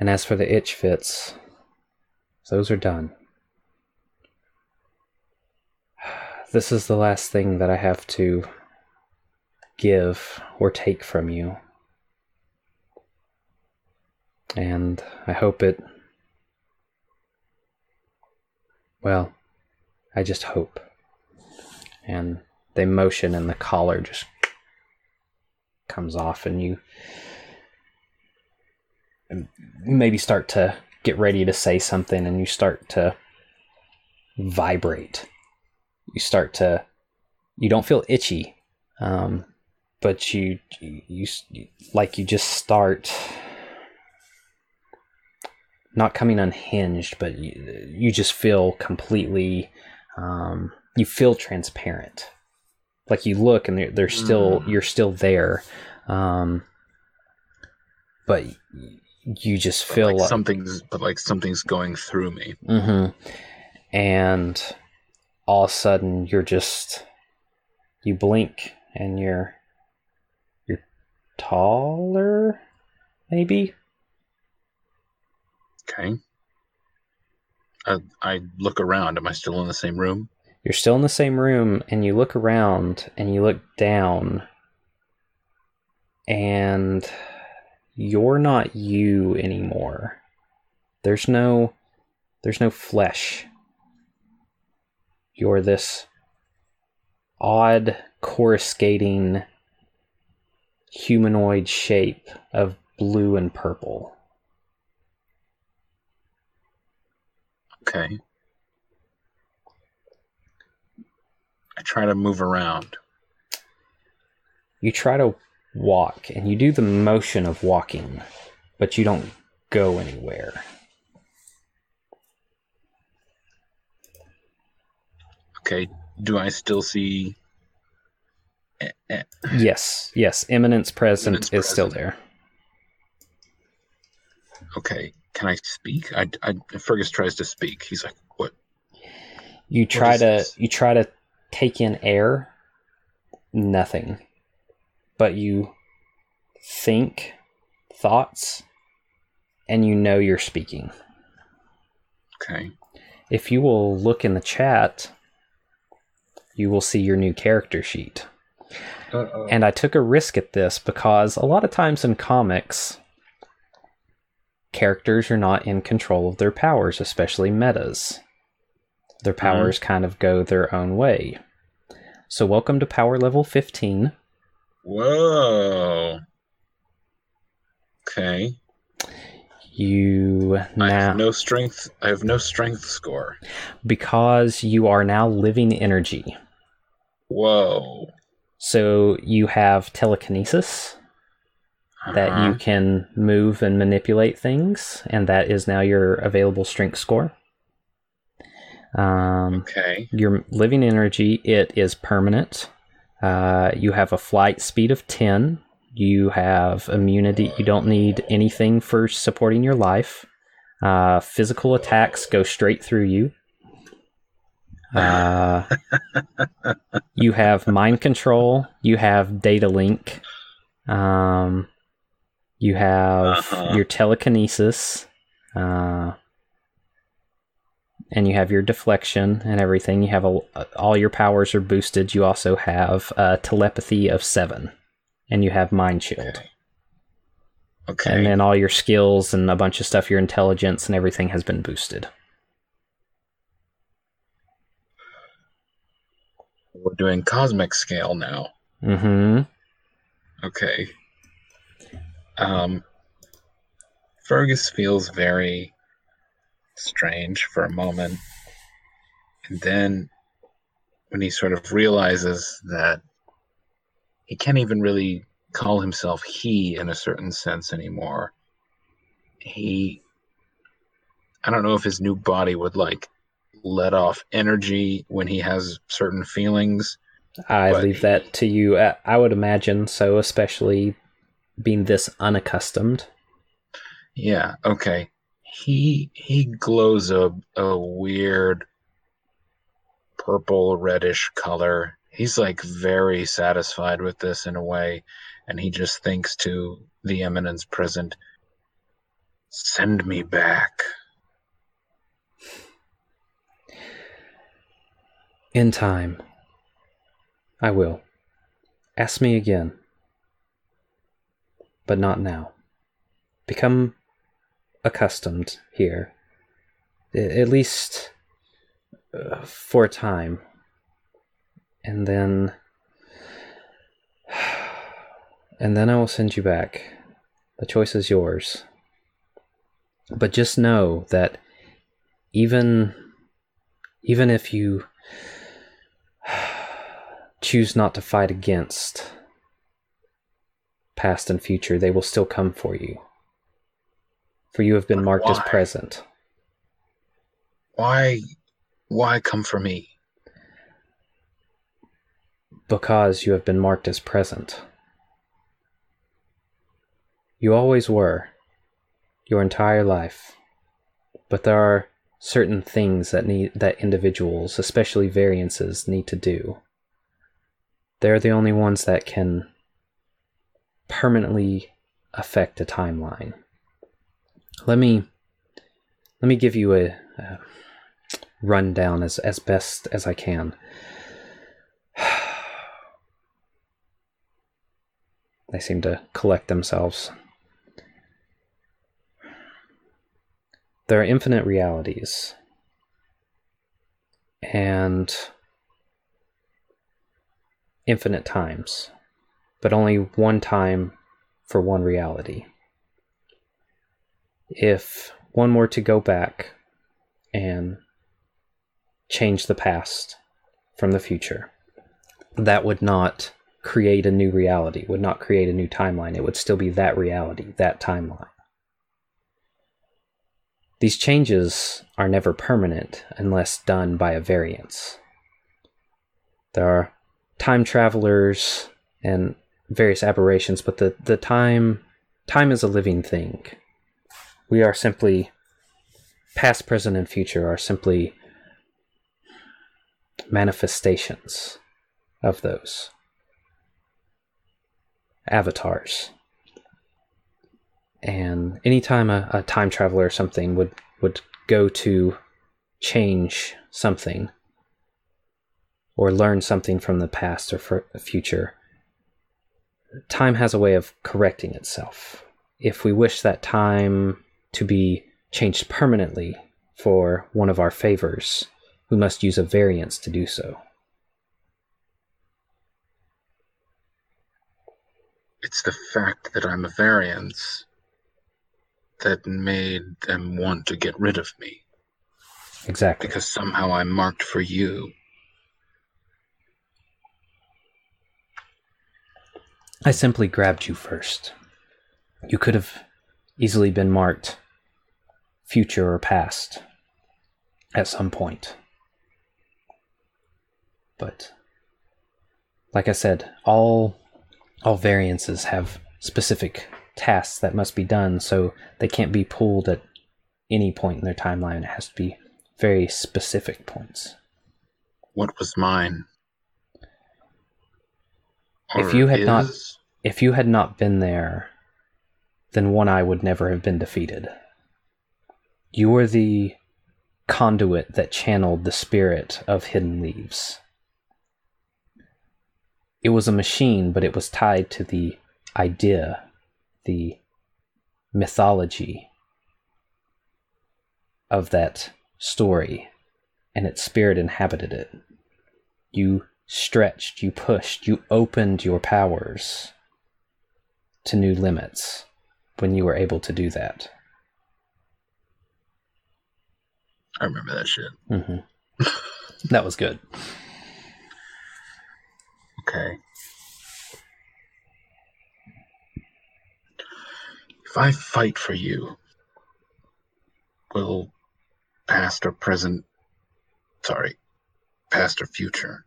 And as for the itch fits, those are done. This is the last thing that I have to give or take from you. And I hope it... Well, I just hope. And they motion and the collar just comes off and you maybe start to get ready to say something and you start to vibrate. You start to... You don't feel itchy, um, but you, you... you like you just start... Not coming unhinged, but you, you just feel completely... Um, you feel transparent. Like you look and they're, they're still... Mm. You're still there. Um, but you just but feel like... like something's, but like something's going through me. Mm-hmm. And... all of a sudden you're just, you blink and you're, you're taller, maybe? Okay. I, I look around. Am I still in the same room? You're still in the same room, and you look around and you look down and you're not you anymore. There's no, there's no flesh. You're this odd, coruscating, humanoid shape of blue and purple. Okay. I try to move around. You try to walk, and you do the motion of walking, but you don't go anywhere. Okay, do I still see... Eh, eh. Yes, yes, Eminence Present Eminence is present. Still there. Okay, can I speak? I, I, Fergus tries to speak. He's like, what? You try what to this? You try to take in air, nothing. But you think thoughts, and you know you're speaking. Okay. If you will look in the chat... you will see your new character sheet. Uh-oh. And I took a risk at this because a lot of times in comics, characters are not in control of their powers, especially metas. Their powers mm-hmm. kind of go their own way. So welcome to power level fifteen. Whoa. Okay. You now, I have no strength. I have no strength score because you are now living energy. Whoa! So you have telekinesis uh-huh. that you can move and manipulate things, and that is now your available strength score. Um, okay. Your living energy, it is permanent. Uh, you have a flight speed of ten. You have immunity. You don't need anything for supporting your life. Uh, physical attacks go straight through you. Uh, you have mind control. You have data link. Um, you have uh-huh. your telekinesis. Uh, and you have your deflection and everything. You have a, all your powers are boosted. You also have uh, telepathy of seven. And you have Mind Shield. Okay. okay. And then all your skills and a bunch of stuff, your intelligence and everything has been boosted. We're doing cosmic scale now. Mm-hmm. Okay. Um, Fergus feels very strange for a moment. And then when he sort of realizes that he can't even really call himself he in a certain sense anymore. He, I don't know if his new body would like let off energy when he has certain feelings, I but, leave that to you, I, I would imagine, so especially being this unaccustomed. Yeah, okay. He he glows a, a weird purple reddish color. He's like very satisfied with this in a way, and he just thinks to the Eminence Present, send me back. In time. I will. Ask me again. But not now. Become accustomed here. At least uh, for a time. And then... And then I will send you back. The choice is yours. But just know that even... Even if you... choose not to fight against past and future, they will still come for you. For you have been but marked why? as present. Why? Why come for me? Because you have been marked as present. You always were, your entire life. But there are certain things that need that individuals, especially variances, need to do. They're the only ones that can permanently affect a timeline. Let me let me give you a, a rundown as, as best as I can. They seem to collect themselves. There are infinite realities. And... infinite times, but only one time for one reality. If one were to go back and change the past from the future, that would not create a new reality, would not create a new timeline. It would still be that reality, that timeline. These changes are never permanent unless done by a variance. There are time travelers and various aberrations, but the, the time time is a living thing. We are simply, past, present, and future are simply manifestations of those. Avatars. And anytime a, a time traveler or something would, would go to change something, or learn something from the past or for the future, time has a way of correcting itself. If we wish that time to be changed permanently for one of our favors, we must use a variance to do so. It's the fact that I'm a variance that made them want to get rid of me. Exactly. Because somehow I'm marked for you. I simply grabbed you first. You could have easily been marked future or past at some point. But, like I said, all all variances have specific tasks that must be done, so they can't be pulled at any point in their timeline. It has to be very specific points. What was mine? If you had is... not, if you had not been there, then One Eye would never have been defeated. You were the conduit that channeled the spirit of Hidden Leaves. It was a machine, but it was tied to the idea, the mythology of that story, and its spirit inhabited it. You stretched, you pushed, you opened your powers to new limits when you were able to do that. I remember that shit. Mm-hmm. That was good. Okay. If I fight for you, will past or present, sorry, past or future,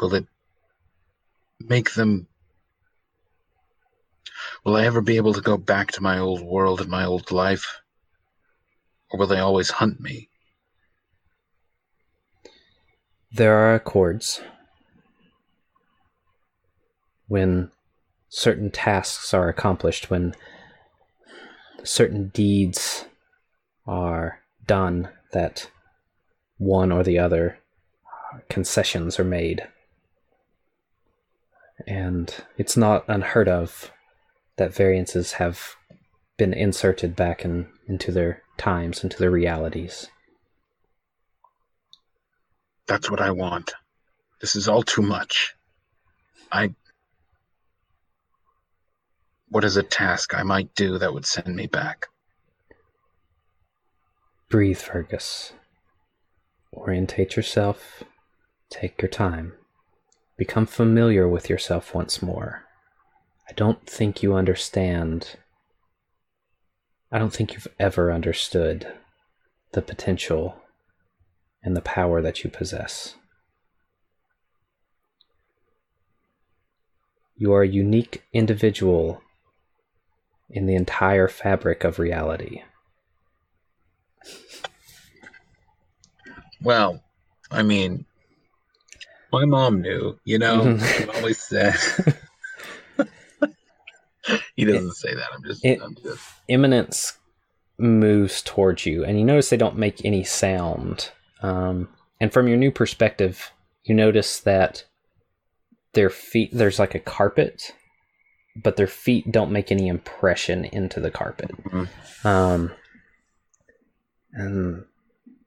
Will it make them... Will I ever be able to go back to my old world and my old life? Or will they always hunt me? There are accords. When certain tasks are accomplished, when certain deeds are done, that one or the other concessions are made. And it's not unheard of that variances have been inserted back in, into their times, into their realities. That's what I want. This is all too much. I... What is a task I might do that would send me back? Breathe, Fergus. Orientate yourself. Take your time. Become familiar with yourself once more. I don't think you understand... I don't think you've ever understood the potential and the power that you possess. You are a unique individual in the entire fabric of reality. Well, I mean, my mom knew, you know, she always said... He doesn't it, say that. I'm just, it, I'm just. Eminence moves towards you, and you notice they don't make any sound. Um, and from your new perspective, you notice that their feet, there's like a carpet, but their feet don't make any impression into the carpet. Mm-hmm. Um, and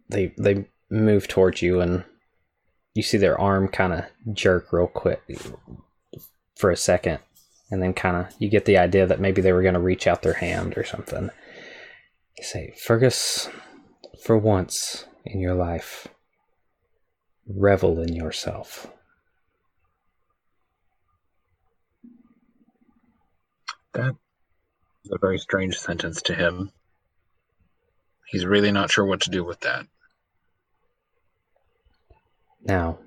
they they move towards you, and you see their arm kind of jerk real quick for a second. And then kind of, you get the idea that maybe they were going to reach out their hand or something. You say, Fergus, for once in your life, revel in yourself. That's a very strange sentence to him. He's really not sure what to do with that. Now,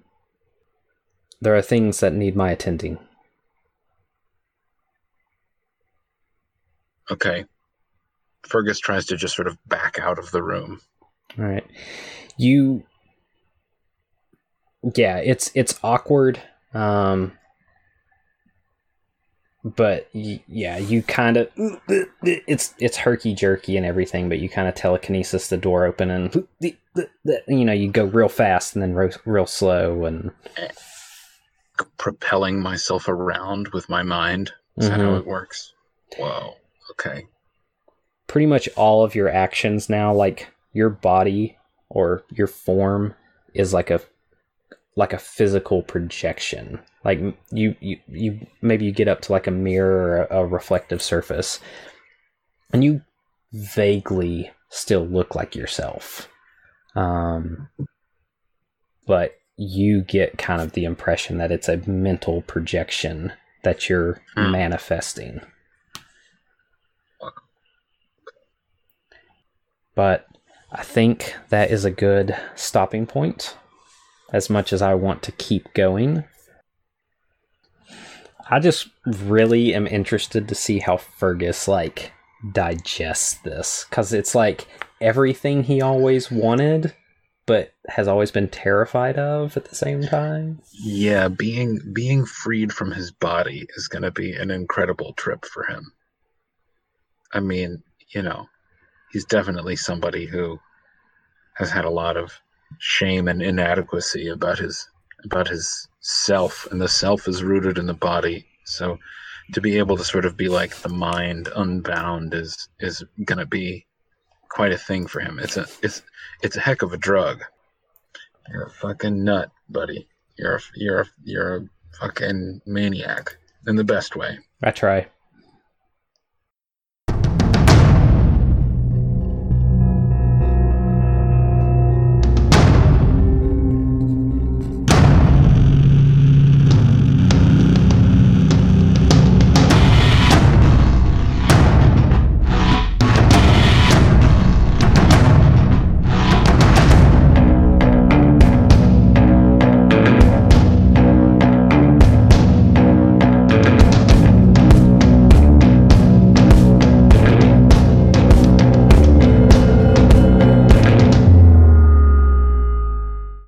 there are things that need my attending. Okay. Fergus tries to just sort of back out of the room. All right. You... Yeah, it's it's awkward. Um, but, y- yeah, you kind of... It's it's herky-jerky and everything, but you kind of telekinesis the door open and... You know, you go real fast and then real, real slow and... Propelling myself around with my mind. Is mm-hmm. that how it works? Whoa. Okay. Pretty much all of your actions now, like your body or your form is like a like a physical projection. Like you, you, you maybe you get up to like a mirror or a reflective surface and you vaguely still look like yourself. Um, but you get kind of the impression that it's a mental projection that you're mm. manifesting. But I think that is a good stopping point. As much as I want to keep going, I just really am interested to see how Fergus like digests this, because it's like everything he always wanted, but has always been terrified of at the same time. Yeah, being being freed from his body is going to be an incredible trip for him. I mean, you know. He's definitely somebody who has had a lot of shame and inadequacy about his about his self, and the self is rooted in the body. So to be able to sort of be like the mind unbound is is going to be quite a thing for him. It's a it's it's a heck of a drug. You're a fucking nut, buddy. You're a, you're a, you're a fucking maniac in the best way. I try.